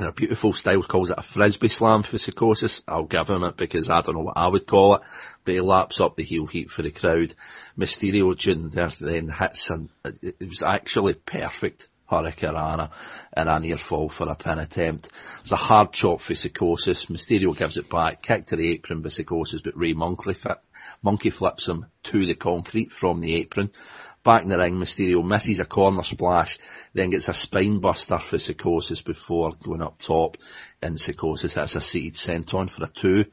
And a beautiful Styles calls it a frisbee slam for Psicosis. I'll give him it, because I don't know what I would call it. But he laps up the heel heat for the crowd. Mysterio Jr. then hits, and it was actually perfect Hurricanrana, and a near fall for a pin attempt. It's a hard chop for Psicosis. Mysterio gives it back, kick to the apron by Psicosis, but Rey monkey flips him to the concrete from the apron. Back in the ring, Mysterio misses a corner splash, then gets a spine buster for Psicosis before going up top, and Psicosis hits a seated senton for a 2.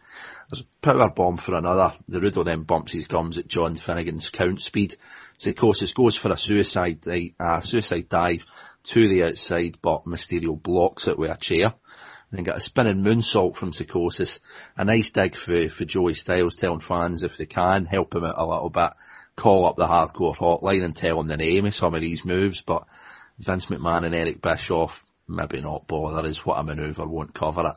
There's a power bomb for another. The Rudo then bumps his gums at John Finnegan's count speed. Psicosis goes for a suicide dive to the outside, but Mysterio blocks it with a chair. Then got a spinning moonsault from Psicosis. A nice dig for Joey Styles, telling fans if they can help him out a little bit, call up the Hardcore Hotline and tell him the name of some of these moves. But Vince McMahon and Eric Bischoff maybe not bother, is what a manoeuvre won't cover it.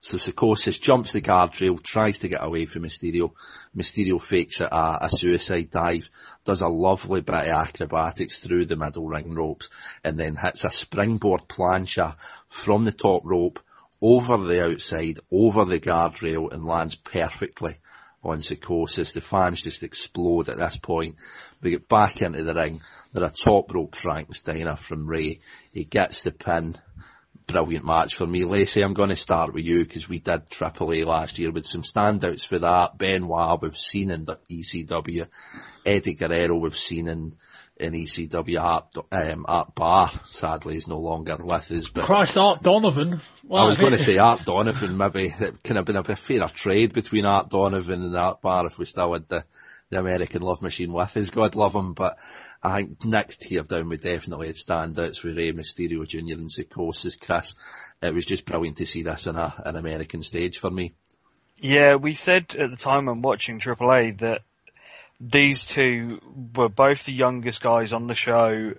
So Psicosis jumps the guardrail, tries to get away from Mysterio. Mysterio fakes a suicide dive, does a lovely bit of acrobatics through the middle ring ropes, and then hits a springboard plancha from the top rope over the outside, over the guardrail, and lands perfectly on Psicosis. The fans just explode at this point. We get back into the ring. They're a top rope Frankensteiner from Rey. He gets the pin. Brilliant match for me. Lacey, I'm going to start with you, because we did AAA last year with some standouts for that. Benoit, we've seen in ECW. Eddie Guerrero, we've seen in ECW. Art Barr, sadly, is no longer with us. But Christ, Art Donovan. Well, I was going to say Art Donovan, maybe. It could have been a bit fairer trade between Art Donovan and Art Barr if we still had the American Love Machine with us. God love him, but I think next tier down we definitely had standouts with Rey Mysterio Jr. and Psicosis. Chris, it was just brilliant to see this on an American stage for me. Yeah, we said at the time when watching AAA that these two were both the youngest guys on the show,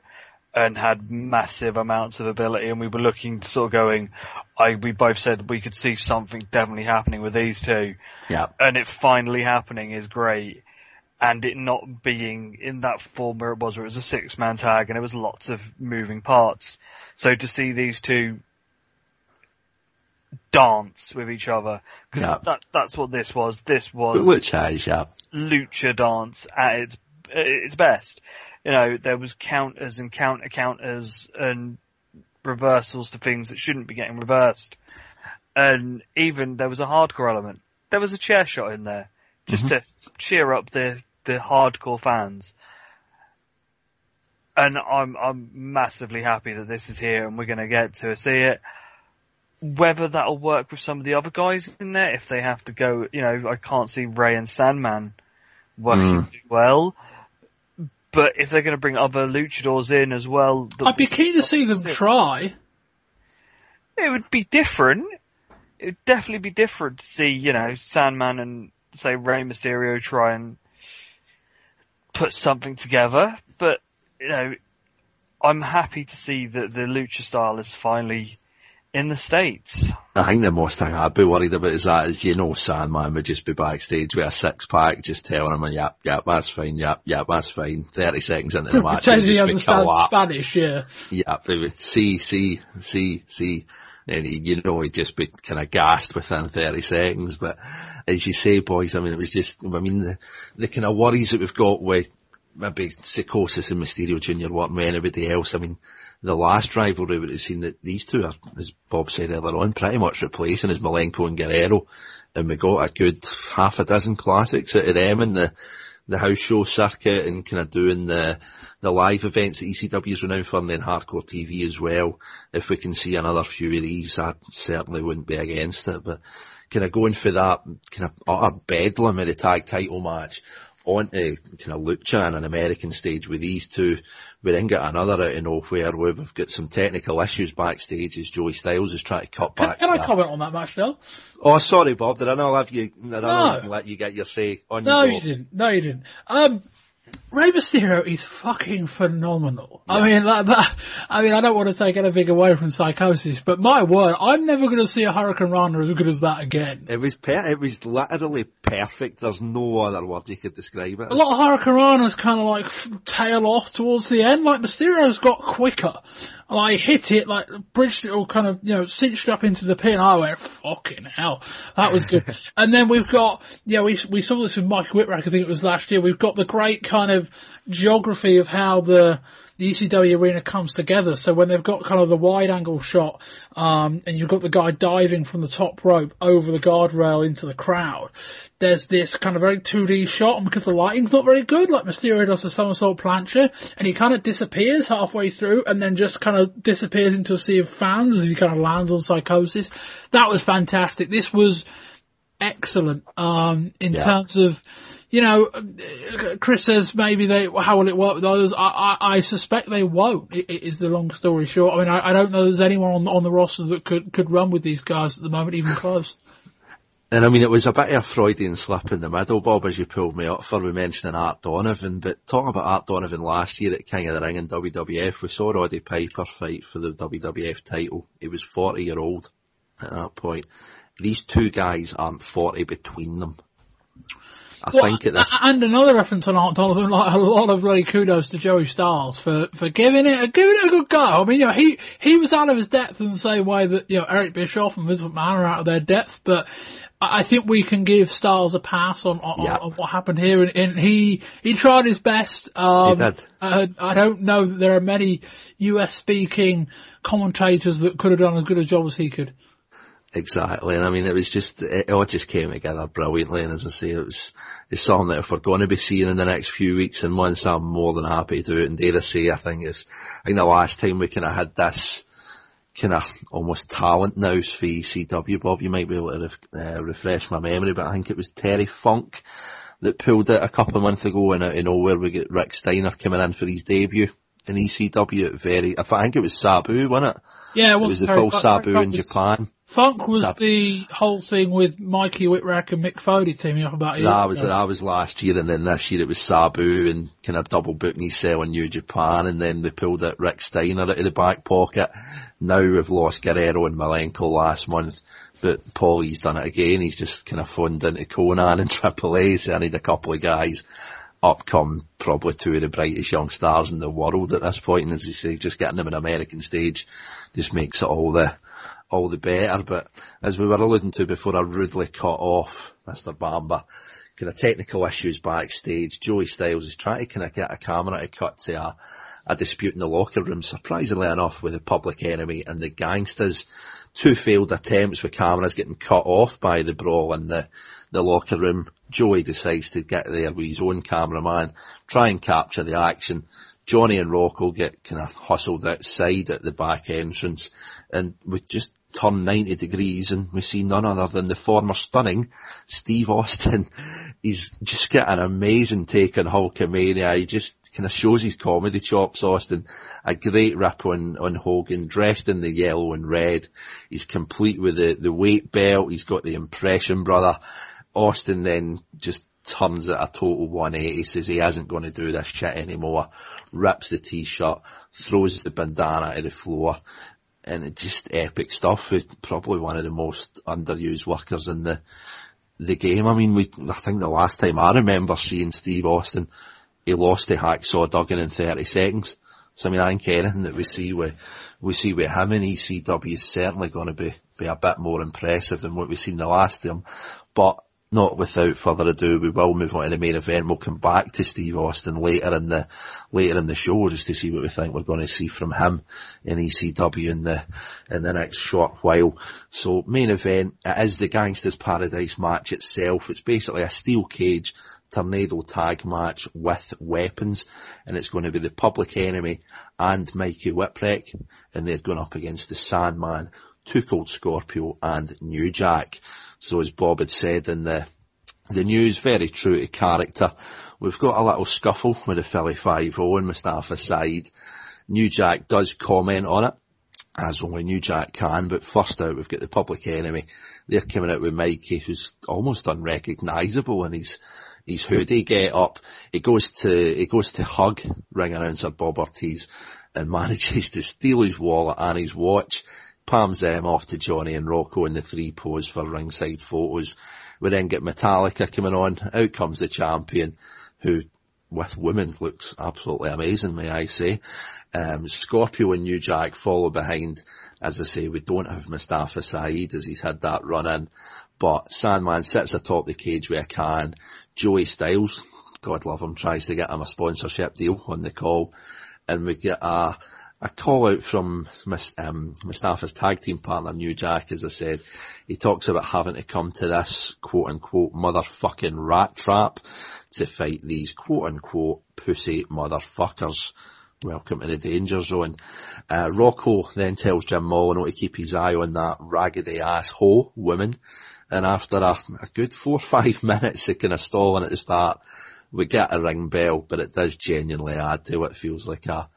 and had massive amounts of ability, and we were looking, sort of going, we both said we could see something definitely happening with these two. Yeah. And it finally happening is great. And it not being in that form where it was, where it was a six-man tag and there was lots of moving parts. So to see these two dance with each other, because that's what this was. This was lucha dance at its best. You know, there was counters and counters and reversals to things that shouldn't be getting reversed. And even there was a hardcore element. There was a chair shot in there just to cheer up the hardcore fans. And I'm massively happy that this is here and we're going to get to see it. Whether that'll work with some of the other guys in there, if they have to go, you know, I can't see Rey and Sandman working well. But if they're going to bring other luchadors in as well... I'd be keen to see them try. It would be different. It would definitely be different to see, you know, Sandman and, say, Rey Mysterio try and put something together. But, you know, I'm happy to see that the lucha style is finally... in the States. I think the most thing I'd be worried about is that, is, you know, Sandman would just be backstage with a six-pack, just telling him, yep, that's fine, yep, that's fine. 30 seconds into the match, he'd just be collapsed. Spanish, yeah. Yep, they would see. And, you know, he'd just be kind of gassed within 30 seconds. But as you say, boys, I mean, it was just, I mean, the kind of worries that we've got with maybe Psicosis and Mysterio Jr. weren't with anybody else. I mean, the last rivalry would have seen that these two are, as Bob said earlier on, pretty much replacing as Malenko and Guerrero. And we got a good half a dozen classics out of them in the house show circuit and kind of doing the live events that ECW's renowned for, and then hardcore TV as well. If we can see another few of these, I certainly wouldn't be against it. But kind of going for that kind of utter bedlam of the tag title match onto kind of lucha on an American stage with these two. We then get another out of nowhere where we've got some technical issues backstage as Joey Styles is trying to cut back. Can I comment on that match now? Oh, sorry, Bob. Did I not have you? Did I not let you get your say on your No, you didn't. No, you didn't. Rey Mysterio is fucking phenomenal. Yeah. I mean, like that. I mean, I don't want to take anything away from Psicosis, but my word, I'm never going to see a Hurricane Rana as good as that again. It was literally perfect. There's no other word you could describe it. A lot of Hurricane Ranas kind of like tail off towards the end. Like Mysterio's got quicker. Like hit it, like bridged it all, kind of, you know, cinched up into the pin. I went, fucking hell, that was good. And then we've got, yeah, we saw this with Mikey Whipwreck, I think it was last year. We've got the great kind of geography of how the ECW arena comes together. So when they've got kind of the wide angle shot, and you've got the guy diving from the top rope over the guardrail into the crowd, there's this kind of very 2D shot, and because the lighting's not very good, like Mysterio does a somersault plancher, and he kind of disappears halfway through, and then just kind of disappears into a sea of fans as he kind of lands on Psicosis. That was fantastic. This was excellent, terms of, you know, Chris says maybe how will it work with others? I suspect they won't. It is the long story short. I mean, I don't know there's anyone on the roster that could run with these guys at the moment, even close. And I mean, it was a bit of a Freudian slip in the middle, Bob, as you pulled me up for mentioning Art Donovan. But talking about Art Donovan last year at King of the Ring in WWF, we saw Roddy Piper fight for the WWF title. He was 40-year-old at that point. These two guys aren't 40 between them. I think at this... And another reference on Art Donovan, like a lot of really kudos to Joey Styles for giving it a good go. I mean, you know, he was out of his depth in the same way that, you know, Eric Bischoff and Vince McMahon are out of their depth, but I think we can give Styles a pass on what happened here, and he tried his best. He did. I don't know that there are many US speaking commentators that could have done as good a job as he could. Exactly, and I mean, it all just came together brilliantly, and as I say, it's something that if we're going to be seeing in the next few weeks and months, I'm more than happy to do it. And dare I say, I think the last time we kind of had this kind of almost talent nouse for ECW, Bob, you might be able to refresh my memory, but I think it was Terry Funk that pulled it a couple of months ago, and out of nowhere we get Rick Steiner coming in for his debut. in ECW very, I think it was Sabu, wasn't it? Yeah, it was the false Sabu in Japan. Funk was the whole thing with Mikey Whipwreck and Mick Foley teaming up about it. That was last year, and then this year it was Sabu and kind of double booking his cell in New Japan, and then they pulled out Rick Steiner out of the back pocket. Now we've lost Guerrero and Malenko last month, but Paulie's done it again. He's just kind of phoned into Conan and Triple A, so I need a couple of guys. Up come probably two of the brightest young stars in the world at this point, and as you say, just getting them an American stage just makes it all the better. But as we were alluding to before, I rudely cut off Mr. Bamber. Kind of technical issues backstage. Joey Styles is trying to kind of get a camera to cut to a dispute in the locker room, surprisingly enough, with the Public Enemy and the Gangsters. Two failed attempts with cameras getting cut off by the brawl in the locker room. Joey decides to get there with his own cameraman, try and capture the action. Johnny and Rocco get kind of hustled outside at the back entrance, and we just turn 90 degrees and we see none other than the former stunning Steve Austin. He's just got an amazing take on Hulkamania. He just kind of shows his comedy chops, Austin. A great rip on Hogan, dressed in the yellow and red. He's complete with the weight belt. He's got the impression, brother. Austin then just turns at a total 180, says he isn't going to do this shit anymore, rips the t-shirt, throws the bandana to the floor, and it's just epic stuff. He's probably one of the most underused workers in the game. I mean, I think the last time I remember seeing Steve Austin, he lost to Hacksaw Duggan in 30 seconds. So I mean, I think anything that we see with him in ECW is certainly going to be a bit more impressive than what we've seen the last time. But not without further ado, we will move on to the main event. We'll come back to Steve Austin later in the show just to see what we think we're going to see from him in ECW in the next short while. So main event, it is the Gangsta's Paradise match itself. It's basically a steel cage tornado tag match with weapons, and it's going to be the Public Enemy and Mikey Whipwreck, and they're going up against the Sandman, Too Cold Scorpio and New Jack. So as Bob had said in the news, very true to character, we've got a little scuffle with the Philly 5-0 and Mustafa's side. New Jack does comment on it, as only New Jack can, but first out we've got the Public Enemy. They're coming out with Mikey, who's almost unrecognisable in his hoodie get up. He goes to hug ring announcer Bob Ortiz and manages to steal his wallet and his watch. Palms them off to Johnny and Rocco in the free pose for ringside photos. We then get Metallica coming on. Out comes the champion, who, with women, looks absolutely amazing, may I say. Scorpio and New Jack follow behind. As I say, we don't have Mustafa Saeed as he's had that run in. But Sandman sits atop the cage with a can. Joey Styles, God love him, tries to get him a sponsorship deal on the call. And we get a call out from Mustafa's tag team partner, New Jack, as I said. He talks about having to come to this quote-unquote motherfucking rat trap to fight these quote-unquote pussy motherfuckers. Welcome to the danger zone. Rocco then tells Jim Molyneux to keep his eye on that raggedy ass hoe woman. And after a good 4 or 5 minutes of kind of stalling at the start, we get a ring bell, but it does genuinely add to what feels like a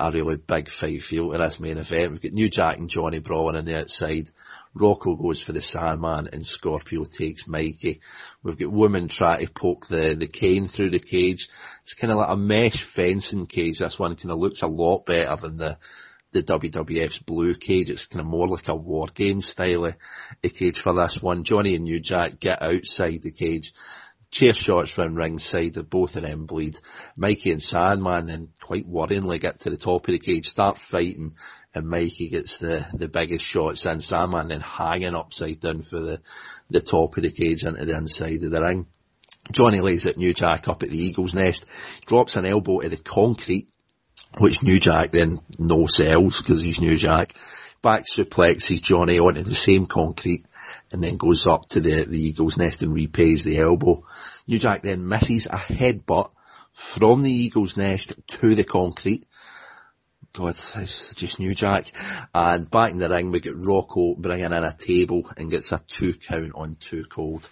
really big fight feel in this main event. We've got New Jack and Johnny brawling on the outside. Rocco goes for the Sandman and Scorpio takes Mikey. We've got women trying to poke the cane through the cage. It's kind of like a mesh fencing cage. This one kind of looks a lot better than the WWF's blue cage. It's kind of more like a war game style a cage for this one. Johnny and New Jack get outside the cage. Chair shots round ringside of both of them bleed. Mikey and Sandman then quite worryingly get to the top of the cage, start fighting, and Mikey gets the biggest shots in. Sandman then hanging upside down for the top of the cage into the inside of the ring. Johnny lays at New Jack up at the Eagle's Nest, drops an elbow to the concrete, which New Jack then no sells because he's New Jack. Back suplexes Johnny onto the same concrete, and then goes up to the Eagle's Nest and repays the elbow. New Jack then misses a headbutt from the Eagle's Nest to the concrete. God, I suggest New Jack. And back in the ring, we get Rocco bringing in a table and gets a 2 count on Too Cold.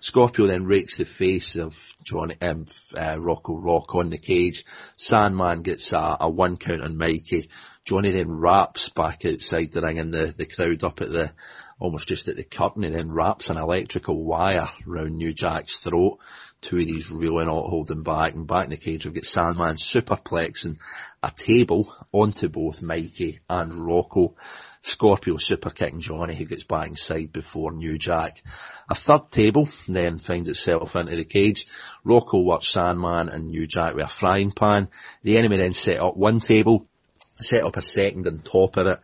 Scorpio then rakes the face of Rocco Rock on the cage. Sandman gets a 1 count on Mikey. Johnny then raps back outside the ring, and the crowd up at the, almost just at the curtain, and then wraps an electrical wire round New Jack's throat. Two of these really not holding back, and back in the cage we've got Sandman superplexing a table onto both Mikey and Rocco. Scorpio superkicking Johnny, who gets back inside before New Jack. A third table then finds itself into the cage. Rocco works Sandman and New Jack with a frying pan. The enemy then set up one table, set up a second on top of it,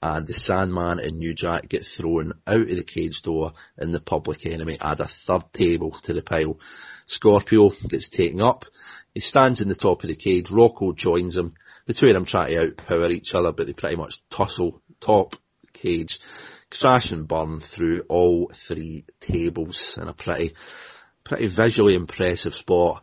and the Sandman and New Jack get thrown out of the cage door, and the Public Enemy add a third table to the pile. Scorpio gets taken up. He stands in the top of the cage. Rocco joins him. The two of them try to outpower each other, but they pretty much tussle top cage, crash and burn through all 3 tables in a pretty visually impressive spot.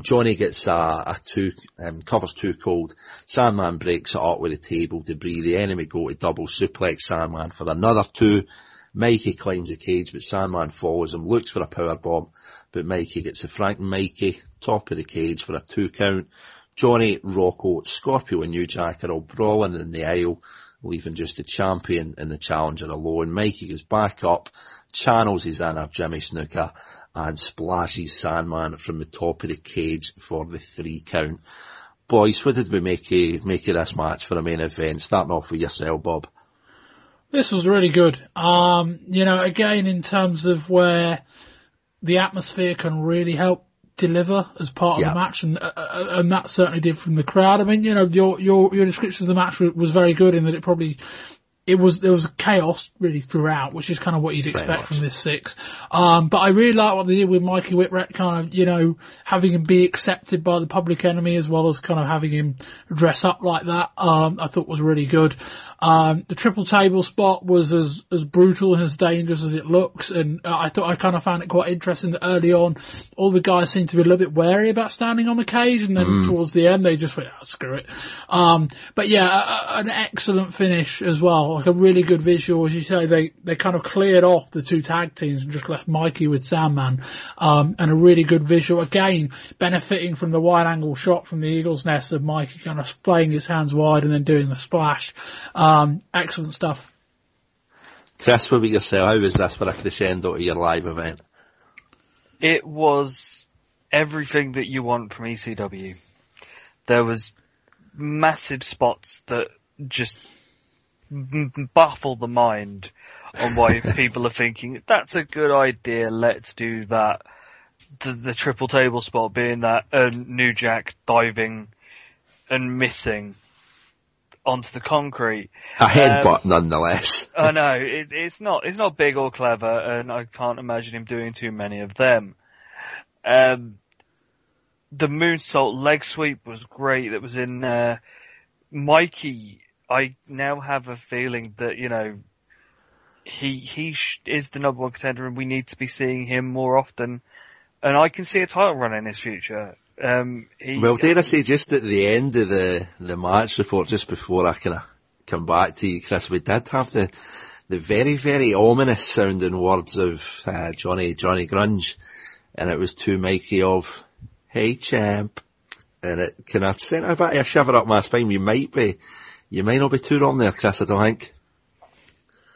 Johnny gets covers Too Cold. Sandman breaks it up with the table debris. The enemy go to double suplex Sandman for another 2. Mikey climbs the cage, but Sandman follows him, looks for a powerbomb, but Mikey gets the Franklin Mikey, top of the cage for a 2 count. Johnny, Rocco, Scorpio and New Jack are all brawling in the aisle, leaving just the champion and the challenger alone. Mikey goes back up, channels his inner Jimmy Snooker, and splashes Sandman from the top of the cage for the 3 count. Boys, what did we make of this match for a main event? Starting off with yourself, Bob. This was really good. Again, in terms of where the atmosphere can really help deliver as part of the match, and that certainly did from the crowd. I mean, your description of the match was very good in that it probably... There was chaos really throughout, which is kind of what you'd expect from this 6. But I really like what they did with Mikey Whipwreck, kind of, having him be accepted by the Public Enemy as well as kind of having him dress up like that, I thought was really good. The triple table spot was as brutal and as dangerous as it looks, and I thought I kind of found it quite interesting that early on, all the guys seemed to be a little bit wary about standing on the cage, and then towards the end, they just went, oh, screw it. But yeah, an excellent finish as well. Like a really good visual, as you say, they kind of cleared off the 2 tag teams and just left Mikey with Sandman, and a really good visual, again, benefiting from the wide angle shot from the Eagle's Nest of Mikey kind of playing his hands wide and then doing the splash. Excellent stuff. Chris, what about yourself? How was this for a crescendo to your live event? It was everything that you want from ECW. There was massive spots that just baffle the mind on why people are thinking that's a good idea, let's do that. The triple table spot being that New Jack diving and missing onto the concrete, a headbutt nonetheless. I know it's not big or clever, and I can't imagine him doing too many of them. The moonsault leg sweep was great. That was in there. Mikey, I now have a feeling that, he is the number 1 contender, and we need to be seeing him more often. And I can see a title run in his future. Dare I say, just at the end of the match report, just before I kind of come back to you, Chris, we did have the very, very ominous sounding words of Johnny Grunge, and it was to Mikey of, "Hey, champ," and it kind of sent a bit of a shiver up my spine. You may not be too wrong there, Chris, I don't think.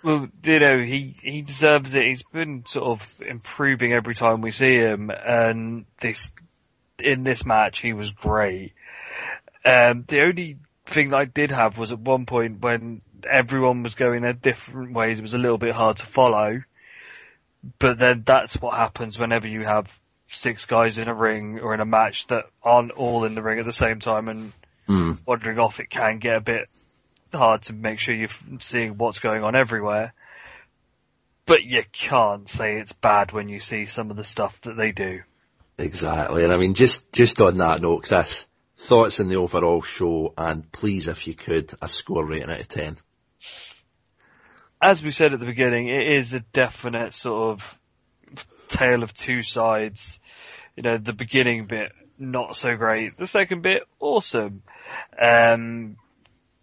Well, he deserves it. He's been sort of improving every time we see him, and in this match, he was great. The only thing that I did have was at one point when everyone was going their different ways, it was a little bit hard to follow, but then that's what happens whenever you have 6 guys in a ring or in a match that aren't all in the ring at the same time and wandering off. It can get a bit hard to make sure you're seeing what's going on everywhere, but you can't say it's bad when you see some of the stuff that they do. Exactly. And I mean, just on that note, Chris, thoughts on the overall show, and please, if you could, a score rating out of 10. As we said at the beginning, it is a definite sort of tale of 2 sides. The beginning bit, not so great. The second bit, awesome.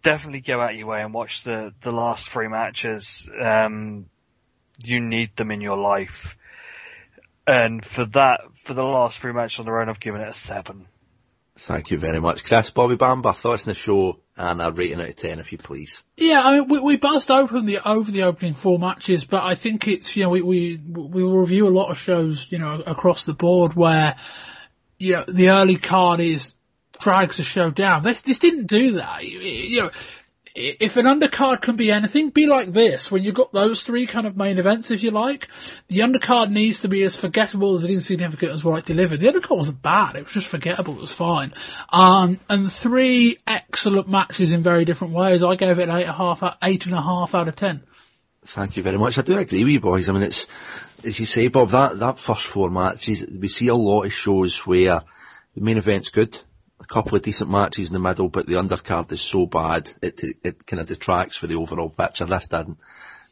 definitely go out your way and watch the last three matches. You need them in your life. And for that, for the last three matches on their own, I've given it a 7. Thank you very much, Chris. Bobby Bamba, thoughts on the show and a rating out of 10, if you please. Yeah, I mean, we buzzed over the opening four matches, but I think it's, you know, we review a lot of shows, you know, across the board where, you know, the early card is drags the show down. This didn't do that. You know, if an undercard can be anything, be like this. When you've got those three kind of main events, if you like, the undercard needs to be as forgettable as insignificant as what I delivered. The undercard wasn't bad. It was just forgettable. It was fine. And three excellent matches in very different ways. I gave it an 8.5 out of 10. Thank you very much. I do agree with you, boys. I mean, it's, as you say, Bob, that first four matches, we see a lot of shows where the main event's good. A couple of decent matches in the middle, but the undercard is so bad it kind of detracts for the overall picture. This didn't.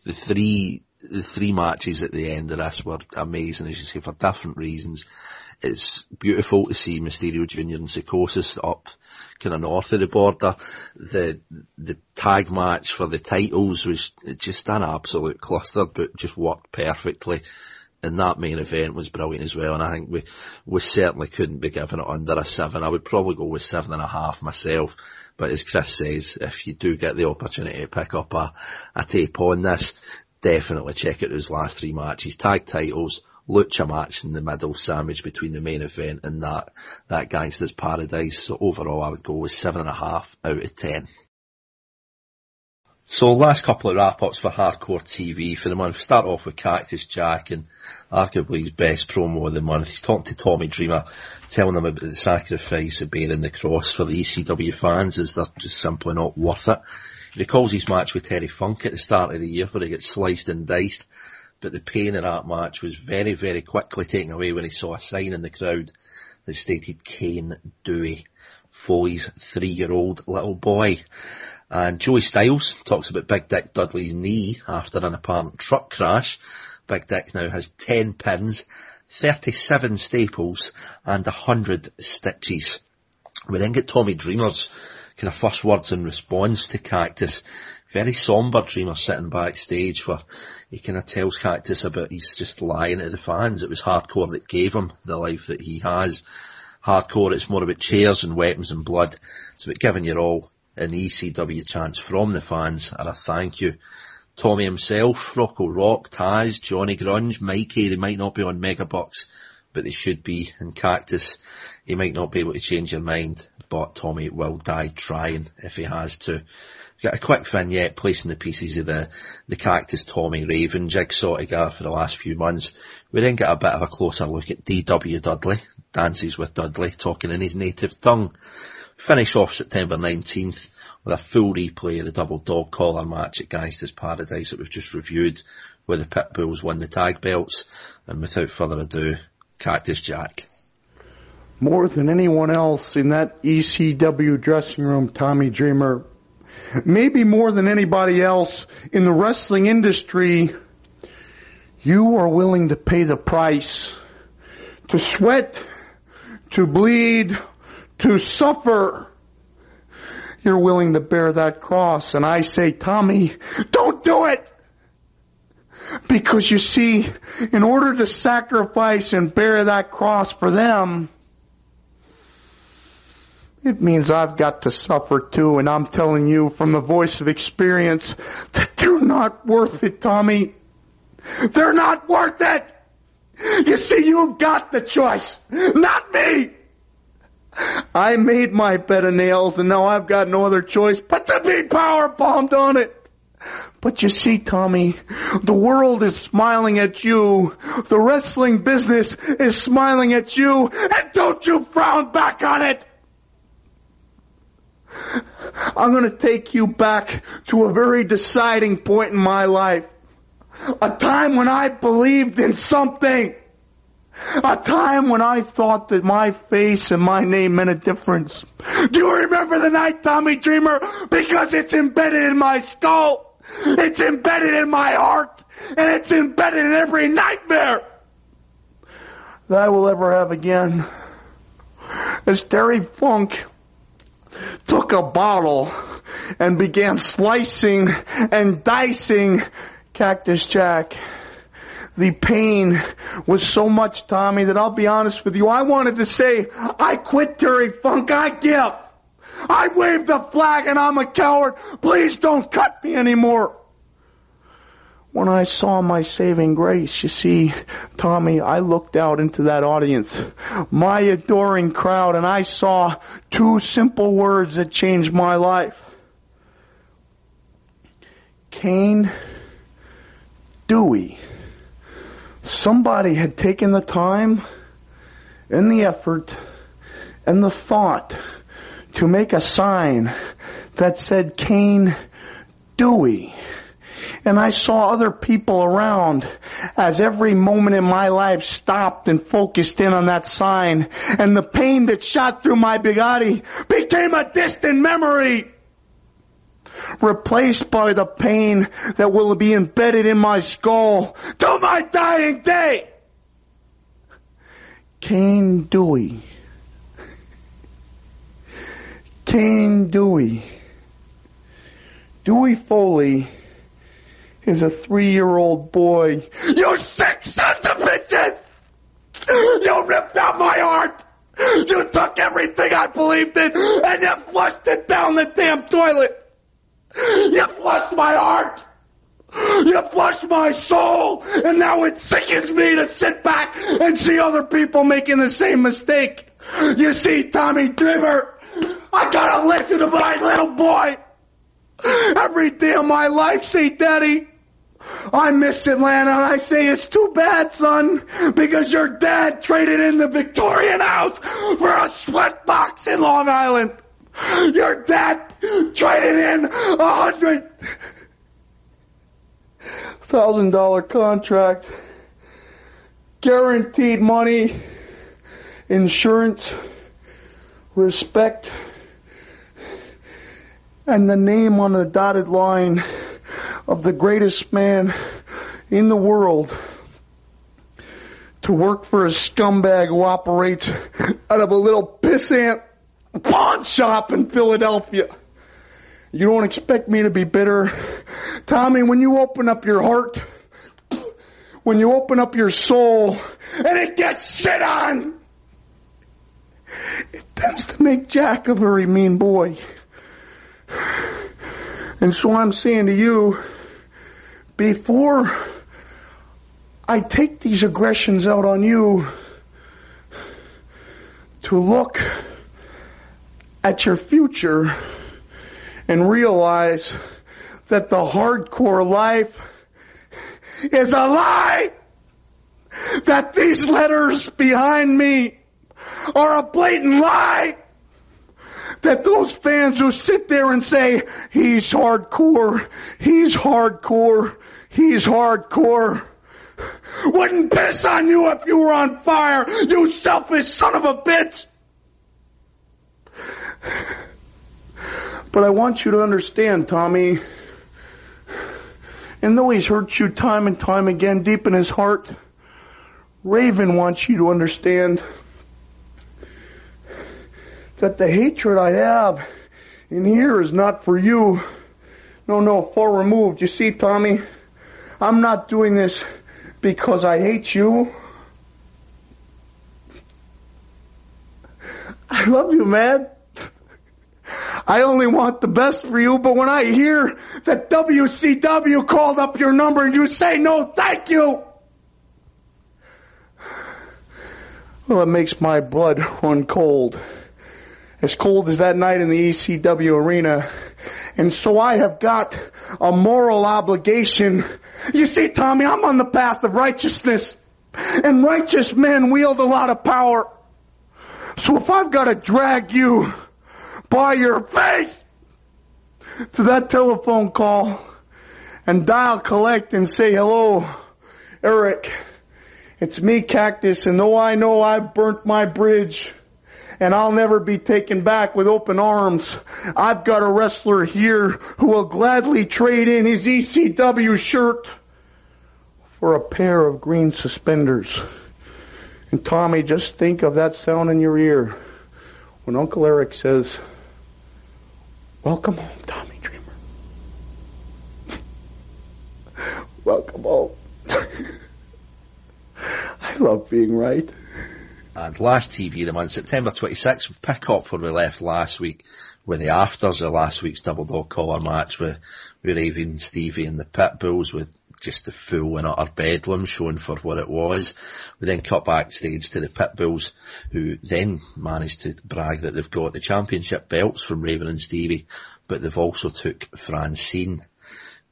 The three matches at the end of this were amazing, as you say, for different reasons. It's beautiful to see Mysterio Jr. and Psicosis up kind of north of the border. The tag match for the titles was just an absolute cluster, but just worked perfectly. And that main event was brilliant as well, and I think we certainly couldn't be giving it under a 7. I would probably go with 7.5 myself, but as Chris says, if you do get the opportunity to pick up a tape on this, definitely check out those last three matches. Tag titles, lucha match in the middle, sandwiched between the main event and that Gangsta's Paradise. So overall I would go with 7.5 out of 10. So last couple of wrap-ups for Hardcore TV for the month. Start off with Cactus Jack and arguably his best promo of the month. He's talking to Tommy Dreamer, telling him about the sacrifice of bearing the cross for the ECW fans, as they're just simply not worth it. He recalls his match with Terry Funk at the start of the year where he gets sliced and diced, but the pain in that match was very, very quickly taken away when he saw a sign in the crowd that stated Kane Dewey, Foley's 3-year-old little boy. And Joey Styles talks about Big Dick Dudley's knee after an apparent truck crash. Big Dick now has 10 pins, 37 staples and 100 stitches. We then get Tommy Dreamer's kind of first words in response to Cactus. Very somber Dreamer sitting backstage where he kind of tells Cactus about he's just lying to the fans. It was Hardcore that gave him the life that he has. Hardcore, it's more about chairs and weapons and blood. It's about giving your all. An ECW chants from the fans and a thank you. Tommy himself, Rocco Rock, Taz, Johnny Grunge, Mikey, they might not be on Megabucks, but they should be. And Cactus, he might not be able to change your mind, but Tommy will die trying if he has to. We've got a quick vignette placing the pieces of the Cactus Tommy Raven jigsaw together for the last few months. We then get a bit of a closer look at DW Dudley, Dances with Dudley, talking in his native tongue. Finish off September 19th with a full replay of the double dog collar match at Gangsta's Paradise that we've just reviewed, where the Pitbulls won the tag belts. And without further ado, Cactus Jack. More than anyone else in that ECW dressing room, Tommy Dreamer, maybe more than anybody else in the wrestling industry, you are willing to pay the price, to sweat, to bleed, to suffer. You're willing to bear that cross. And I say, Tommy, don't do it! Because you see, in order to sacrifice and bear that cross for them, it means I've got to suffer too. And I'm telling you from the voice of experience that they're not worth it, Tommy. They're not worth it! You see, you've got the choice, not me! I made my bed of nails and now I've got no other choice but to be powerbombed on it. But you see, Tommy, the world is smiling at you. The wrestling business is smiling at you, and don't you frown back on it. I'm going to take you back to a very deciding point in my life. A time when I believed in something. A time when I thought that my face and my name meant a difference. Do you remember the night, Tommy Dreamer? Because it's embedded in my skull. It's embedded in my heart. And it's embedded in every nightmare that I will ever have again. As Terry Funk took a bottle and began slicing and dicing Cactus Jack. The pain was so much, Tommy, that I'll be honest with you, I wanted to say, I quit, Terry Funk, I give. I waved the flag and I'm a coward. Please don't cut me anymore. When I saw my saving grace, you see, Tommy, I looked out into that audience, my adoring crowd, and I saw two simple words that changed my life. Kane Dewey. Somebody had taken the time and the effort and the thought to make a sign that said Kane Dewey. And I saw other people around as every moment in my life stopped and focused in on that sign. And the pain that shot through my body became a distant memory, replaced by the pain that will be embedded in my skull till my dying day. Kane Dewey. Kane Dewey. Dewey Foley is a 3-year-old boy. You sick sons of bitches! You ripped out my heart! You took everything I believed in and you flushed it down the damn toilet! You flushed my heart! You flushed my soul! And now it sickens me to sit back and see other people making the same mistake! You see, Tommy Dreamer, I gotta listen to my little boy! Every day of my life, say, Daddy, I miss Atlanta, and I say, it's too bad, son, because your dad traded in the Victorian house for a sweatbox in Long Island. Your dad traded in $100,000 contract, guaranteed money, insurance, respect, and the name on the dotted line of the greatest man in the world to work for a scumbag who operates out of a little pissant pawn shop in Philadelphia. You don't expect me to be bitter. Tommy, when you open up your heart, when you open up your soul, and it gets shit on, it tends to make Jack a very mean boy. And so I'm saying to you, before I take these aggressions out on you, to look at your future and realize that the hardcore life is a lie, that these letters behind me are a blatant lie, that those fans who sit there and say, he's hardcore, he's hardcore, he's hardcore, wouldn't piss on you if you were on fire, you selfish son of a bitch. But I want you to understand, Tommy, and though he's hurt you time and time again deep in his heart, Raven wants you to understand that the hatred I have in here is not for you. No, far removed. You see, Tommy, I'm not doing this because I hate you. I love you, man. I only want the best for you, but when I hear that WCW called up your number and you say, no, thank you, well, it makes my blood run cold. As cold as that night in the ECW arena. And so I have got a moral obligation. You see, Tommy, I'm on the path of righteousness. And righteous men wield a lot of power. So if I've got to drag you by your face to that telephone call and dial collect and say, hello, Eric, it's me, Cactus, and though I know I've burnt my bridge, and I'll never be taken back with open arms, I've got a wrestler here who will gladly trade in his ECW shirt for a pair of green suspenders. And Tommy, just think of that sound in your ear when Uncle Eric says, Welcome home, Tommy Dreamer. Welcome home. I love being right. And last TV them on September 26th with pick-up when we left last week with the afters of last week's double dog collar match with Raven, Stevie and the Pitbulls with just the full and utter bedlam shown for what it was. We then cut backstage to the Pitbulls, who then managed to brag that they've got the championship belts from Raven and Stevie, but they've also took Francine.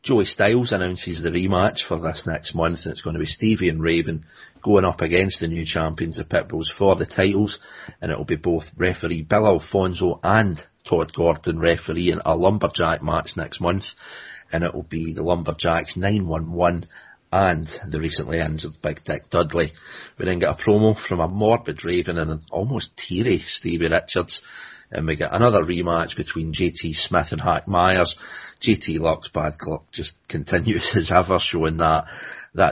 Joey Styles announces the rematch for this next month, and it's going to be Stevie and Raven going up against the new champions, the Pitbulls, for the titles, and it'll be both referee Bill Alfonso and Todd Gordon refereeing a lumberjack match next month, and it'll be the Lumberjacks 911 and the recently injured Big Dick Dudley. We then get a promo from a morbid Raven and an almost teary Stevie Richards, and we get another rematch between JT Smith and Hack Myers. JT Luck's bad luck just continues as ever, showing that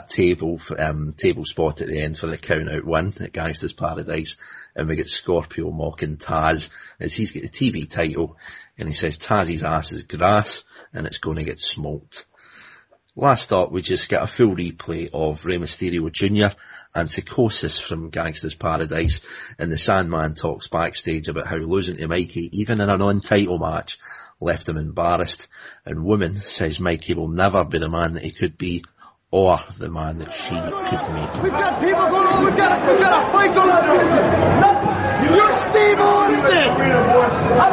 table spot at the end for the count-out win at Gangsta's Paradise. And we get Scorpio mocking Taz as he's got the TV title, and he says Taz's ass is grass and it's going to get smoked. Last up, we just get a full replay of Rey Mysterio Jr. and Psicosis from Gangsta's Paradise, and the Sandman talks backstage about how losing to Mikey, even in a non-title match, left him embarrassed, and Woman says Mikey will never be the man that he could be, or the man that she could make. We've got people going on, we've got a fight going on. You're Steve Austin!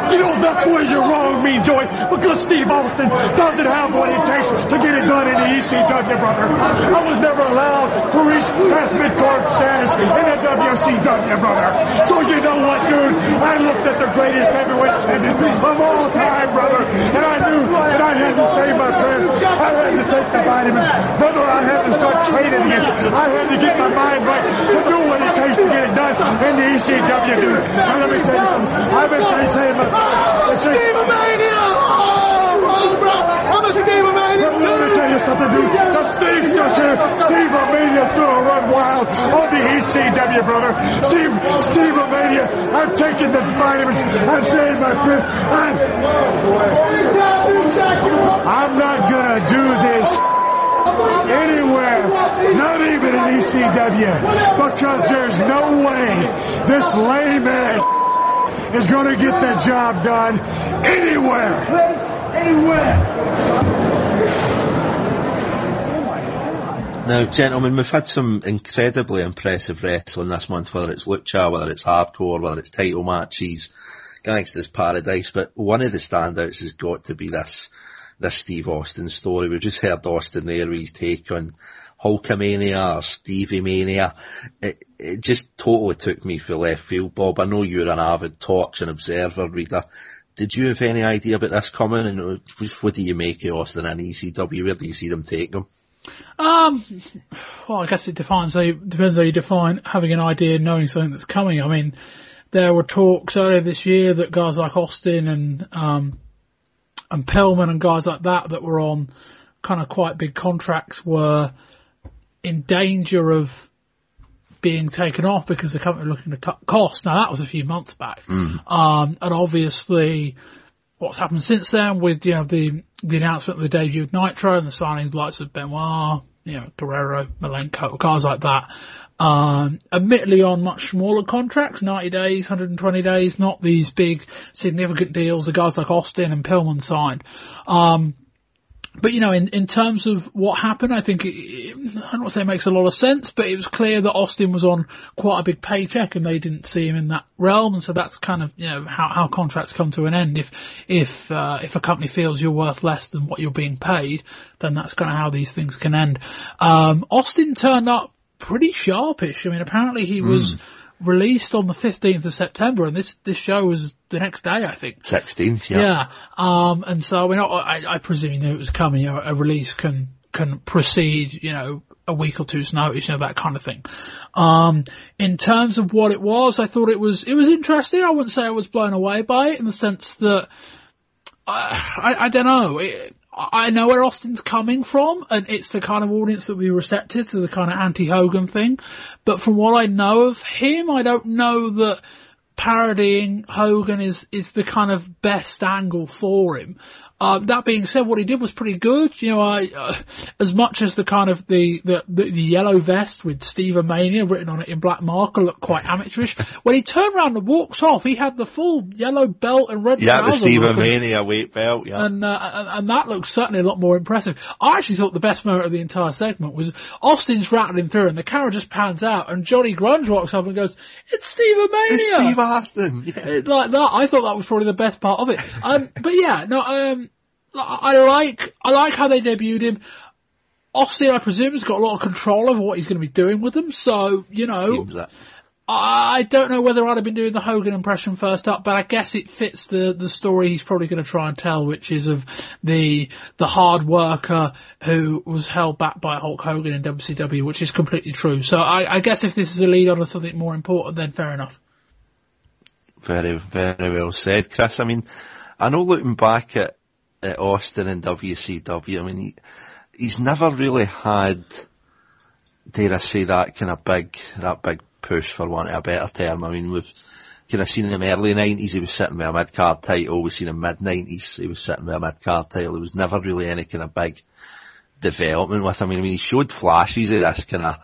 You know, that's where you're wrong, Mean Joey, because Steve Austin doesn't have what it takes to get it done in the ECW, brother. I was never allowed to reach past mid-card status in the WCW, brother. So you know what, dude? I looked at the greatest heavyweight champion of all time, brother, and I knew that I had to save my friend. I had to take the vitamins. Brother, I had to start training it. I had to get my mind right to do what it takes to get it done in the ECW, dude. Now, let me tell you something. I've been trying to say it, but... Oh, Steve-a-mania! Oh, bro! I'm a Steve-a-mania, too! Let me tell you something, dude. The Steve just here. Steve-a-mania threw a run wild on the ECW, brother. Steve-a-mania, I'm taking the vitamins. I'm saying my prayers. I'm not gonna do this anywhere, not even in ECW, because there's no way this lame ass is going to get the job done anywhere. Now, gentlemen, we've had some incredibly impressive wrestling this month, whether it's lucha, whether it's hardcore, whether it's title matches, Gangsta's Paradise, but one of the standouts has got to be this Steve Austin story. We just heard Austin there, his take on Hulkamania or Stevie Mania. It just totally took me for left field, Bob. I know you're an avid Torch and Observer reader. Did you have any idea about this coming? And what do you make of Austin and ECW? Where do you see them taking them? Well, I guess it depends how you define having an idea, knowing something that's coming. I mean, there were talks earlier this year that guys like Austin and Pillman and guys like that were on kind of quite big contracts were in danger of being taken off because the company were looking to cut costs. Now, that was a few months back. Mm. And obviously what's happened since then with, you know, the announcement of the debut of Nitro and the signings likes of Benoit, you know, Guerrero, Malenko, guys like that. Admittedly on much smaller contracts, 90 days, 120 days, not these big significant deals the guys like Austin and Pillman signed. But you know, in terms of what happened, I think I don't want to say it makes a lot of sense, but it was clear that Austin was on quite a big paycheck and they didn't see him in that realm. And so that's kind of, you know, how contracts come to an end. If a company feels you're worth less than what you're being paid, then that's kind of how these things can end. Austin turned up pretty sharpish. I mean, apparently he was released on the 15th of September, and this show was the next day, I think. 16th, yeah. And so we're not, I presume you knew it was coming. You know, a release can proceed, you know, a week or two's notice, you know, that kind of thing. In terms of what it was, I thought it was interesting. I wouldn't say I was blown away by it in the sense that, I don't know. I know where Austin's coming from, and it's the kind of audience that we were receptive to, the kind of anti-Hogan thing. But from what I know of him, I don't know that parodying Hogan is the kind of best angle for him. That being said, what he did was pretty good. You know, as much as the kind of the yellow vest with Steve-a-mania written on it in black marker looked quite amateurish, when he turned around and walks off, he had the full yellow belt and red trouser. Yeah, the Steve-a-mania weight belt, yeah. And that looked certainly a lot more impressive. I actually thought the best moment of the entire segment was Austin's rattling through and the camera just pans out and Johnny Grunge walks up and goes, "It's Steve-a-mania! It's Steve Austin!" Yeah. Like that, I thought that was probably the best part of it. But yeah, no, I like how they debuted him. Austin, I presume, has got a lot of control over what he's going to be doing with them. So, you know, I don't know whether I'd have been doing the Hogan impression first up, but I guess it fits the story he's probably going to try and tell, which is of the hard worker who was held back by Hulk Hogan in WCW, which is completely true. So I guess if this is a lead on to something more important, then fair enough. Very, very well said, Chris. I mean, I know looking back at Austin and WCW, I mean, he's never really had, dare I say, that kind of big push, for want of a better term. I mean, we've kind of seen him early 90s, he was sitting with a mid-card title. We've seen him mid-90s, he was sitting with a mid-card title. There was never really any kind of big development with him. I mean, he showed flashes of this kind of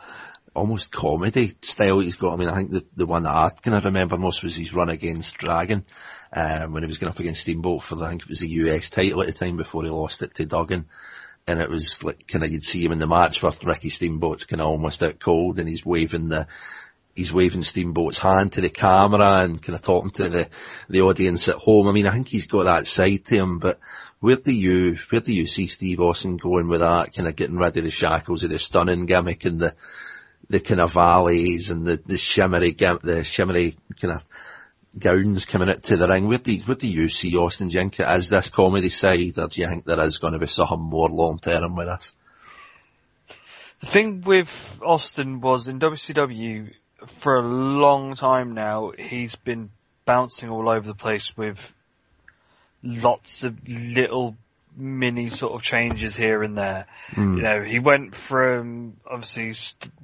almost comedy style he's got. I mean, I think the one that I kind of remember most was his run against Dragon, when he was going up against Steamboat for the, I think it was the US title at the time before he lost it to Duggan. And it was like, kind of, you'd see him in the match where Ricky Steamboat's kind of almost out cold and he's waving Steamboat's hand to the camera and kind of talking to the audience at home. I mean, I think he's got that side to him, but where do you see Steve Austin going with that? Kind of getting rid of the shackles of the stunning gimmick and the kind of valleys and the shimmery kind of gowns coming out to the ring. Where do you see Austin? Do you think it is this comedy side, or do you think there is going to be something more long term with us? The thing with Austin was, in WCW for a long time now, he's been bouncing all over the place with lots of little mini sort of changes here and there. Mm. You know, he went from, obviously,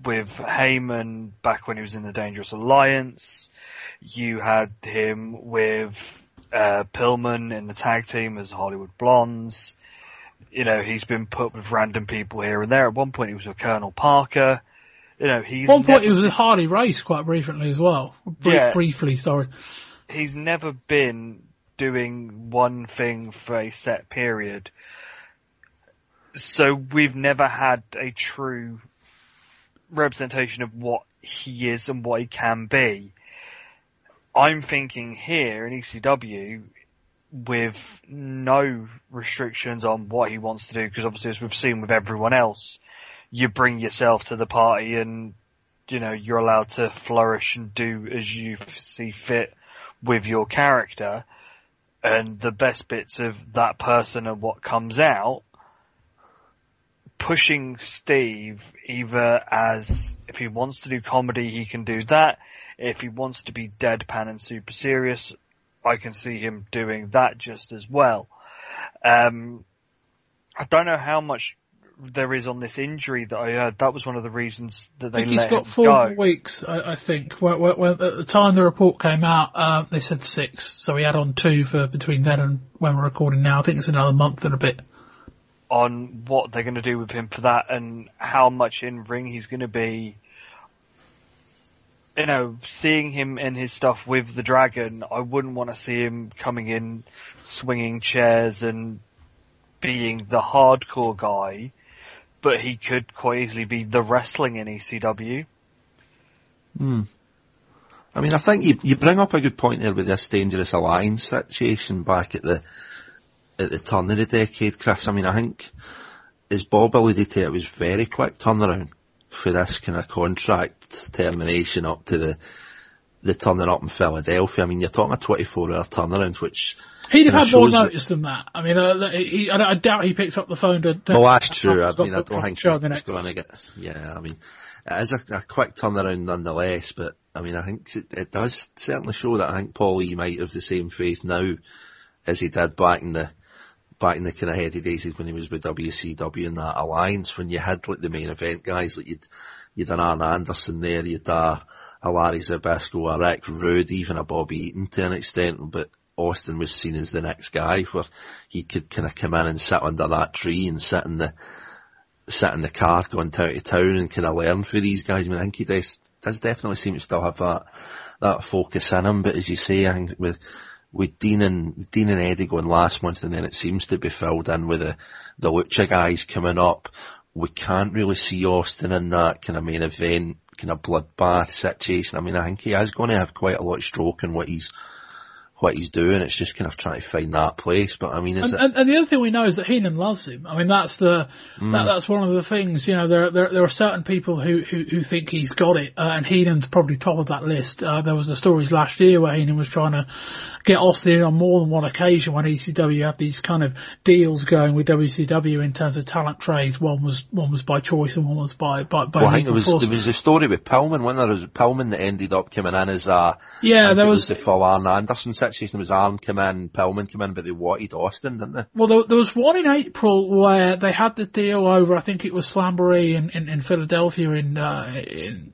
with Heyman back when he was in the Dangerous Alliance. You had him with Pillman in the tag team as Hollywood Blondes. You know, he's been put with random people here and there. At one point he was with Colonel Parker. You know, he's he was with Harley Race quite recently as well. Briefly, sorry. He's never been doing one thing for a set period. So we've never had a true representation of what he is and what he can be. I'm thinking here in ECW, with no restrictions on what he wants to do, because obviously, as we've seen with everyone else, you bring yourself to the party and, you know, you're allowed to flourish and do as you see fit with your character, and the best bits of that person and what comes out. Pushing Steve either as, if he wants to do comedy, he can do that. If he wants to be deadpan and super serious, I can see him doing that just as well. I don't know how much there is on this injury that I heard. That was one of the reasons that they let him go. He's got 4 weeks, I think. When, at the time the report came out, they said 6. So he had on 2 for between then and when we're recording now. I think it's another month and a bit. On what they're going to do with him for that and how much in ring he's going to be. You know, seeing him in his stuff with the Dragon, I wouldn't want to see him coming in swinging chairs and being the hardcore guy, but he could quite easily be the wrestling in ECW. Hmm. I mean, I think you bring up a good point there with this Dangerous Alliance situation back at the turn of the decade, Chris. I mean, I think, as Bob alluded to, it was very quick turnaround for this kind of contract termination up to the turning up in Philadelphia. I mean, you're talking a 24-hour turnaround, which he'd have had more notice than that. I mean, I doubt he picked up the phone to. Well, that's true. I mean, I don't think he's going to get. Yeah, I mean, it is a quick turnaround nonetheless. But I mean, I think it does certainly show that I think Paulie might have the same faith now as he did back in the kind of heady days when he was with WCW in that alliance, when you had like the main event guys, like you'd an Arn Anderson there, you'd a a Larry Zbyszko, a Rick Rude, even a Bobby Eaton to an extent, but Austin was seen as the next guy where he could kind of come in and sit under that tree and sit in the car going town to town and kind of learn for these guys. I mean, I think he does definitely seem to still have that focus in him, but as you say, I think with Dean and Eddie going last month, and then it seems to be filled in with the Lucha guys coming up. We can't really see Austin in that kind of main event, kind of bloodbath situation. I mean, I think he is going to have quite a lot of stroke in what he's doing. It's just kind of trying to find that place. But I mean, and the other thing we know is that Heenan loves him. I mean, that's one of the things, you know, there are certain people who think he's got it, and Heenan's probably top of that list. There was the stories last year where Heenan was trying to get Austin in on more than one occasion when ECW had these kind of deals going with WCW in terms of talent trades. One was by choice and one was by well, I think there was a story with Pillman, wasn't there? There was Pillman that ended up coming in as the full Arn Anderson set. It was Arn come in, Pillman come in, but they wanted Austin, didn't they? Well, there was one in April where they had the deal over, I think it was Slamboree in Philadelphia in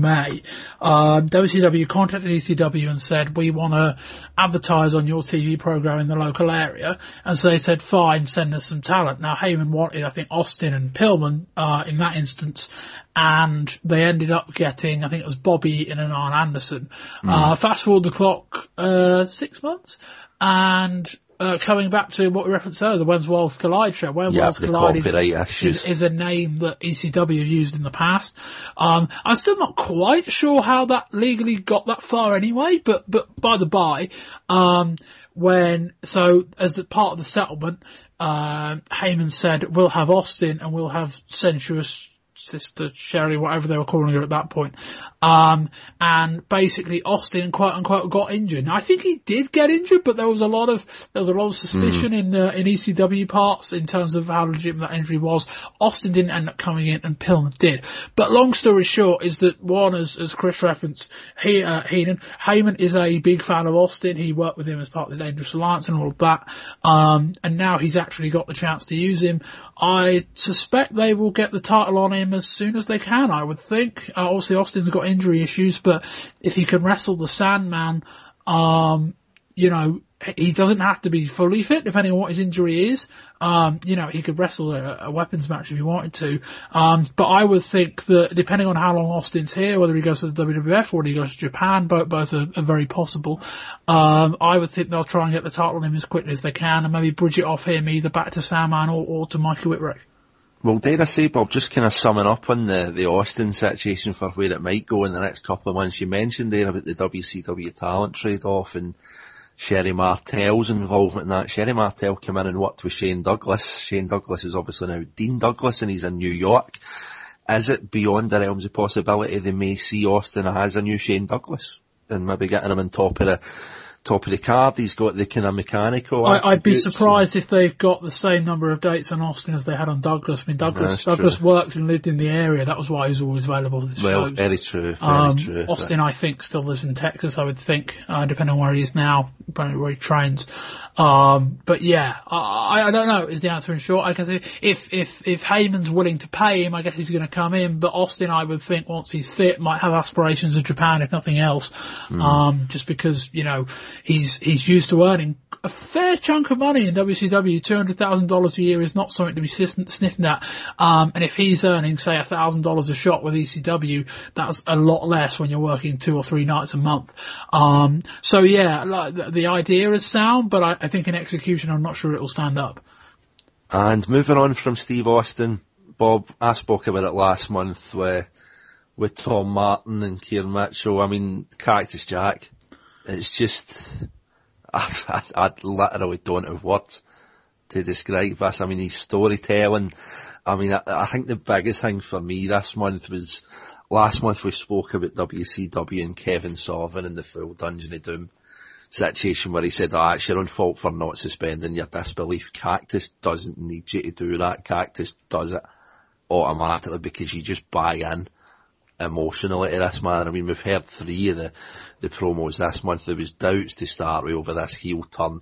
May. WCW contacted ECW and said, we want to advertise on your TV program in the local area. And so they said, fine, send us some talent. Now, Heyman wanted, I think, Austin and Pillman in that instance. And they ended up getting, I think it was Bobby Eaton and Arn Anderson. Fast forward the clock 6 months, and coming back to what we referenced earlier, the When Worlds Collide show. When Worlds Collide is a name that ECW used in the past. I'm still not quite sure how that legally got that far anyway, but by the by, as part of the settlement, Heyman said, we'll have Austin and we'll have Sensuous Sister Sherry, whatever they were calling her at that point. And basically Austin quote unquote got injured. Now, I think he did get injured, but there was a lot of suspicion in ECW parts in terms of how legitimate that injury was. Austin didn't end up coming in and Pillman did. But long story short is that one, as Chris referenced, Heyman is a big fan of Austin. He worked with him as part of the Dangerous Alliance and all of that. And now he's actually got the chance to use him. I suspect they will get the title on him as soon as they can, I would think. Obviously Austin's got injury issues, but if he can wrestle the Sandman, you know, he doesn't have to be fully fit depending on what his injury is. You know, he could wrestle a weapons match if he wanted to. But I would think that depending on how long Austin's here, whether he goes to the WWF or whether he goes to Japan, both are very possible. I would think they'll try and get the title on him as quickly as they can and maybe bridge it off him either back to Sandman or to Mikey Whipwreck. Well, dare I say, Bob, just kind of summing up on the Austin situation for where it might go in the next couple of months. You mentioned there about the WCW talent trade-off and Sherry Martell's involvement in that. Sherry Martell came in and worked with Shane Douglas. Shane Douglas is obviously now Dean Douglas and he's in New York. Is it beyond the realms of possibility they may see Austin as a new Shane Douglas and maybe getting him on top of the card? He's got the kind of mechanical. I'd be surprised if they've got the same number of dates on Austin as they had on Douglas. I mean, Douglas worked and lived in the area. That was why he was always available for this show. Well, very true. Austin, I think, still lives in Texas, I would think, depending on where he is now, depending on where he trains. But yeah, I don't know is the answer in short. I guess if Heyman's willing to pay him, I guess he's going to come in. But Austin, I would think, once he's fit, might have aspirations of Japan, if nothing else. Just because, you know, He's used to earning a fair chunk of money in WCW. $200,000 a year is not something to be sniffing at. And if he's earning, say, $1,000 a shot with ECW, that's a lot less when you're working 2 or 3 nights a month. So yeah, the idea is sound, but I think in execution, I'm not sure it will stand up. And moving on from Steve Austin, Bob, I spoke about it last month with Tom Martin and Keir Mitchell. I mean, Cactus Jack. It's just, I literally don't have words to describe this. I mean, his storytelling. I mean, I think the biggest thing for me this month was, last month we spoke about WCW and Kevin Sullivan and the full Dungeon of Doom situation where he said, oh, it's your own fault for not suspending your disbelief. Cactus doesn't need you to do that. Cactus does it automatically because you just buy in emotionally to this man. I mean, we've heard 3 of the promos this month. There was doubts to start with over this heel turn.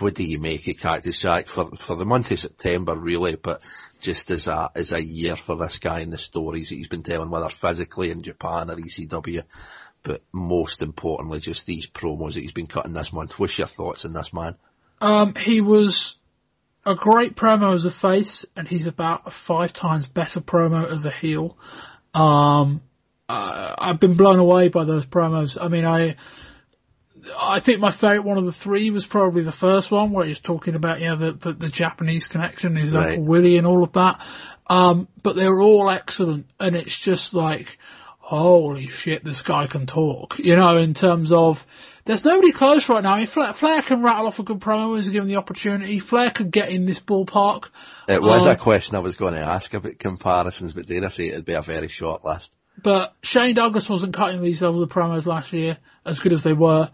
What do you make of Cactus Jack for the month of September, really? But just as a year for this guy and the stories that he's been telling, whether physically in Japan or ECW, but most importantly, just these promos that he's been cutting this month. What's your thoughts on this man? He was a great promo as a face, and he's about a 5 times better promo as a heel. I've been blown away by those promos. I mean, I think my favourite one of the three was probably the first one, where he was talking about, you know, the Japanese connection, his right. Uncle Willie and all of that. But they were all excellent, and it's just like, holy shit, this guy can talk. You know, in terms of, there's nobody close right now. I mean, Flair can rattle off a good promo when he's given the opportunity. Flair could get in this ballpark. It was a question I was going to ask about comparisons, but dare I say it'd be a very short list. But Shane Douglas wasn't cutting these level of promos last year, as good as they were.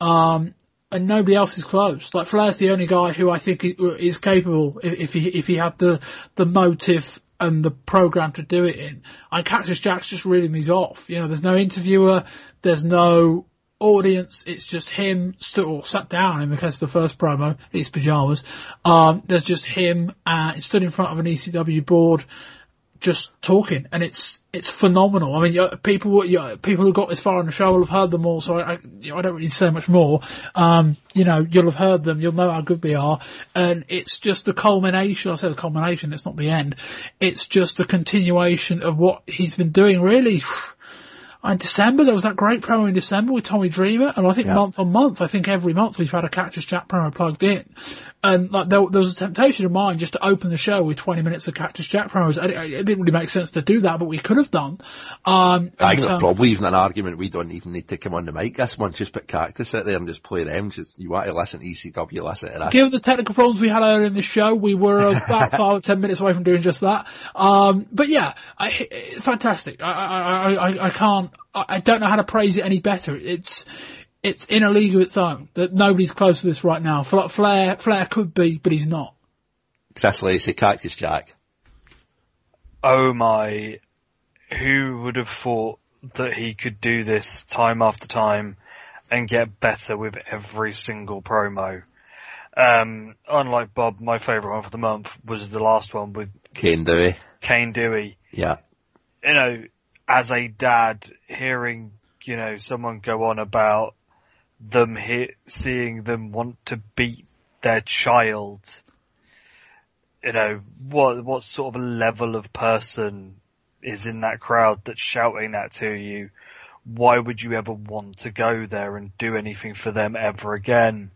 And nobody else is close. Like, Flair's the only guy who I think is capable, if he had the motive and the program to do it in. And Cactus Jack's just reeling these off. You know, there's no interviewer, there's no audience, it's just him stood or sat down in the case of the first promo, in his pajamas. There's just him, stood in front of an ECW board, just talking, and it's phenomenal. I mean, people who got this far on the show will have heard them all, so I don't really say much more. You know, you'll have heard them, you'll know how good they are, and it's just the culmination. I say the culmination, it's not the end. It's just the continuation of what he's been doing, really. In December, there was that great promo in December with Tommy Dreamer, and I think month on month, I think every month we've had a Cactus Jack promo plugged in. And like there was a temptation of mine just to open the show with 20 minutes of Cactus Jack promos. It didn't really make sense to do that, but we could have done. I think there's probably even an argument we don't even need to come on the mic this month. Just put Cactus out there and just play them. Just, you want to listen to ECW, listen to that. Given the technical problems we had earlier in the show, we were about 5 or 10 minutes away from doing just that. But yeah, it's fantastic. I can't. I don't know how to praise it any better. It's in a league of its own. That nobody's close to this right now. Flair could be, but he's not. Chris Lacey, Cactus Jack. Oh my! Who would have thought that he could do this time after time and get better with every single promo? Unlike Bob, my favourite one for the month was the last one with Kane Dewey. Yeah. You know, as a dad, hearing, you know, someone go on about them seeing them want to beat their child, you know, what sort of level of person is in that crowd that's shouting that to you? Why would you ever want to go there and do anything for them ever again?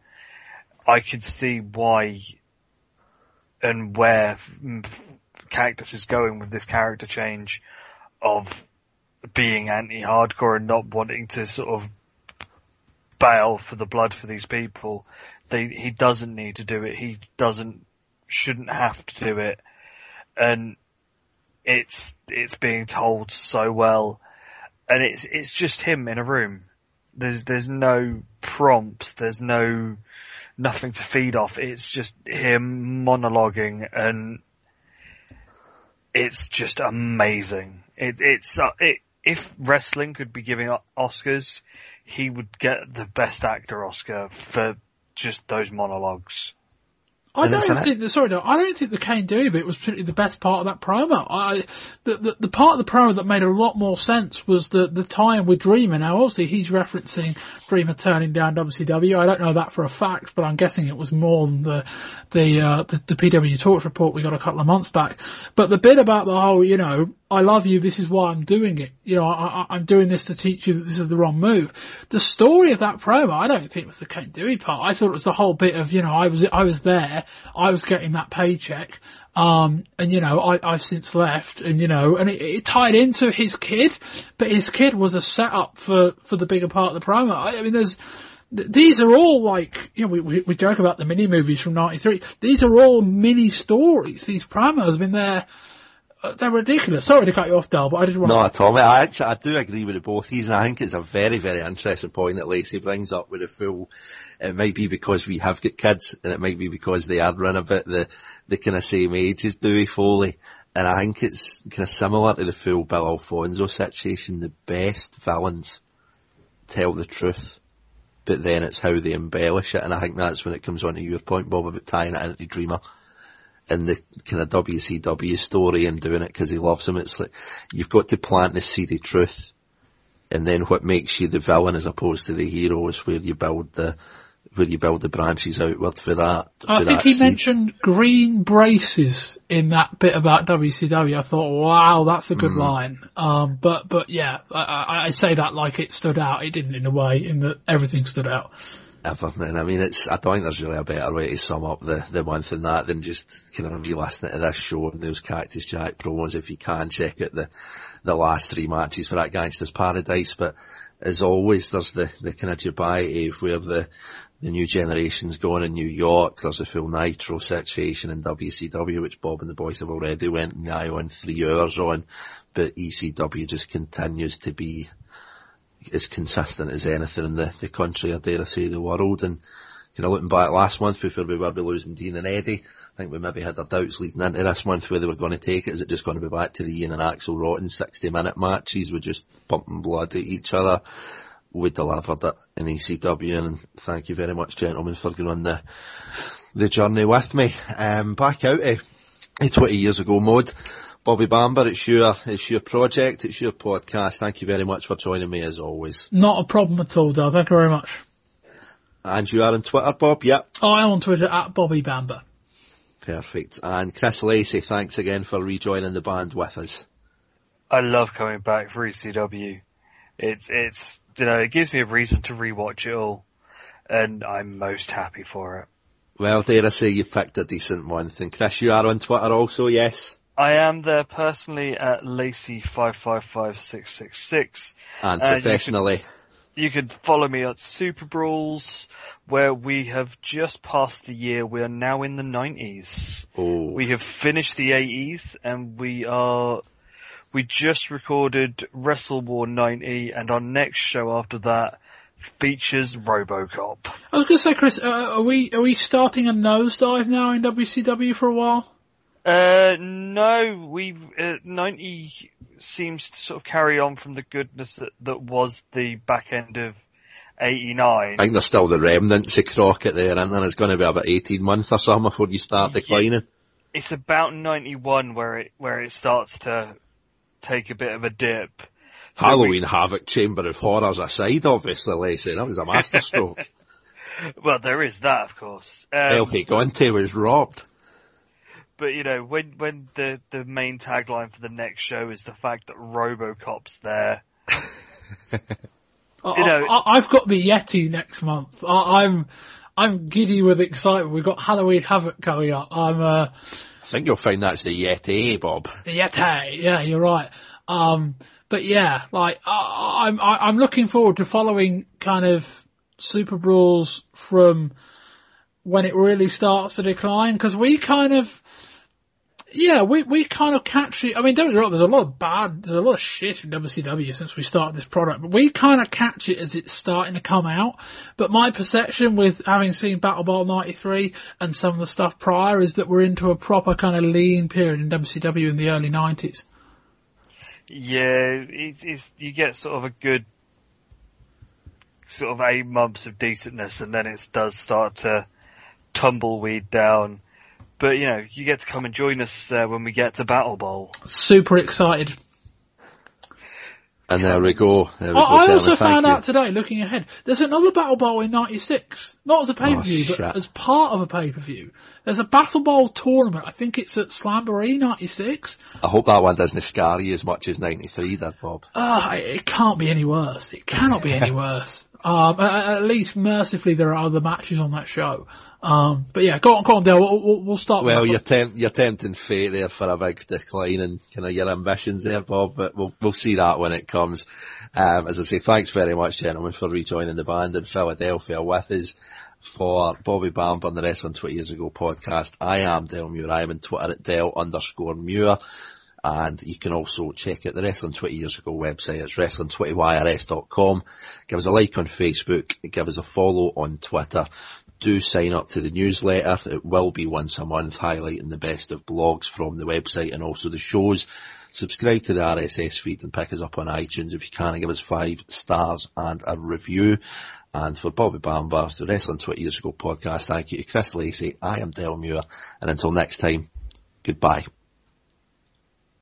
I could see why and where Cactus is going with this character change of being anti-hardcore and not wanting to sort of bail for the blood for these people. He doesn't need to do it. He shouldn't have to do it. And it's being told so well. And it's just him in a room. There's no prompts. There's nothing to feed off. It's just him monologuing, and it's just amazing. If wrestling could be giving Oscars, he would get the Best Actor Oscar for just those monologues. I don't think the Kane Dewey bit was particularly the best part of that promo. The part of the promo that made a lot more sense was the tie-in with Dreamer. Now, obviously, he's referencing Dreamer turning down WCW. I don't know that for a fact, but I'm guessing it was more than the PW Talks report we got a couple of months back. But the bit about the whole, you know, I love you, this is why I'm doing it. You know, I'm doing this to teach you that this is the wrong move. The story of that promo, I don't think it was the Kane Dewey part. I thought it was the whole bit of, you know, I was there, I was getting that paycheck, and you know, I've since left, and you know, and it tied into his kid, but his kid was a setup for the bigger part of the promo. I mean, these are all, like, you know, we joke about the mini movies from '93. These are all mini stories, these promos. I mean, they're ridiculous. Sorry to cut you off, Dal, but I just want to... No, Tommy, I do agree with the both. I think it's a very, very interesting point that Lacey brings up with the full... It might be because we have got kids, and it might be because they are run a bit the kind of same age as Dewey Foley. And I think it's kind of similar to the full Bill Alfonso situation. The best villains tell the truth, but then it's how they embellish it. And I think that's when it comes on to your point, Bob, about tying it into Dreamer. in the kind of WCW story and doing it because he loves him. It's like, you've got to plant this seed of truth, and then what makes you the villain as opposed to the hero is where you build the branches outward for that. I think he mentioned green braces in that bit about WCW. I thought, wow, that's a good line. But yeah, I say that like it stood out. It didn't in a way, in that everything stood out. Everything. I mean, it's, I don't think there's really a better way to sum up the month in that than just kind of re-listening to this show and those Cactus Jack promos. If you can, check out the last three matches for that Gangsta's Paradise. But as always, there's the kind of dubiety where the new generation's gone in New York. There's the full Nitro situation in WCW, which Bob and the boys have already went nigh on 3 hours on, but ECW just continues to be as consistent as anything in the country, or dare I say the world. And kind of looking back last month before we were losing Dean and Eddie, I think we maybe had our doubts leading into this month where they were going to take it. Is it just going to be back to the Ian and Axel Rotten 60-minute matches? We're just pumping blood at each other. We delivered it in ECW, and thank you very much, gentlemen, for going on the journey with me. Back out to 20 years ago mode. Bobby Bamber, it's your project, it's your podcast. Thank you very much for joining me as always. Not a problem at all, Dale. Thank you very much. And you are on Twitter, Bob, yep. I am on Twitter at Bobby Bamber. Perfect. And Chris Lacey, thanks again for rejoining the band with us. I love coming back for ECW. It's you know, it gives me a reason to rewatch it all, and I'm most happy for it. Well, dare I say you picked a decent one. And Chris, you are on Twitter also, yes? I am there personally at Lacey555666. And professionally? You can follow me at Super Brawls, where we have just passed the year. We are now in the 90s. Oh. We have finished the 80s, and we just recorded Wrestle War 90, and our next show after that features RoboCop. I was going to say, Chris, are we starting a nosedive now in WCW for a while? No, 90 seems to sort of carry on from the goodness that was the back end of 89. I think there's still the remnants of Crockett there, and then it's going to be about 18 months or something before you start declining. It's about 91 where it starts to take a bit of a dip. So Halloween Havoc, Chamber of Horrors aside, obviously, Lacey, that was a masterstroke. Well, there is that, of course. El Gigante was robbed. But, you know, when the main tagline for the next show is the fact that RoboCop's there. You know, I've got the Yeti next month. I'm giddy with excitement. We've got Halloween Havoc coming up. I think you'll find that's the Yeti, Bob. The Yeti, yeah, you're right. But yeah, like, I'm looking forward to following kind of Super Brawls from when it really starts to decline, because we kind of catch it. I mean, don't get me wrong, there's a lot of shit in WCW since we started this product, but we kind of catch it as it's starting to come out. But my perception, with having seen Battle Bowl 93 and some of the stuff prior, is that we're into a proper kind of lean period in WCW in the early 90s. Yeah, you get sort of a good sort of 8 months of decentness, and then it does start to tumbleweed down. But you know, you get to come and join us when we get to Battle Bowl. Super excited. And there we go. I also found out today, looking ahead, there's another Battle Bowl in 96. Not as a pay-per-view, but as part of a pay-per-view. There's a Battle Bowl tournament. I think it's at Slamboree 96. I hope that one doesn't scar you as much as 93 did, Bob. It can't be any worse. It cannot be any worse. At least, mercifully, there are other matches on that show. But yeah, go on, Dale. We'll start. Well, you're tempting fate there for a big decline in kind of your ambitions there, Bob. But we'll see that when it comes. As I say, thanks very much, gentlemen, for rejoining the band in Philadelphia with us for Bobby Bamber and the Wrestling 20 Years Ago podcast. I am Dale Muir. I am on Twitter at Dale_Muir. And you can also check out the Wrestling 20 Years Ago website. It's wrestling20yrs.com. Give us a like on Facebook. Give us a follow on Twitter. Do sign up to the newsletter. It will be once a month, highlighting the best of blogs from the website and also the shows. Subscribe to the RSS feed and pick us up on iTunes if you can, and give us 5 stars and a review. And for Bobby Bamber, the Wrestling 20 Years Ago podcast, thank you to Chris Lacey. I am Del Muir, and until next time. Goodbye.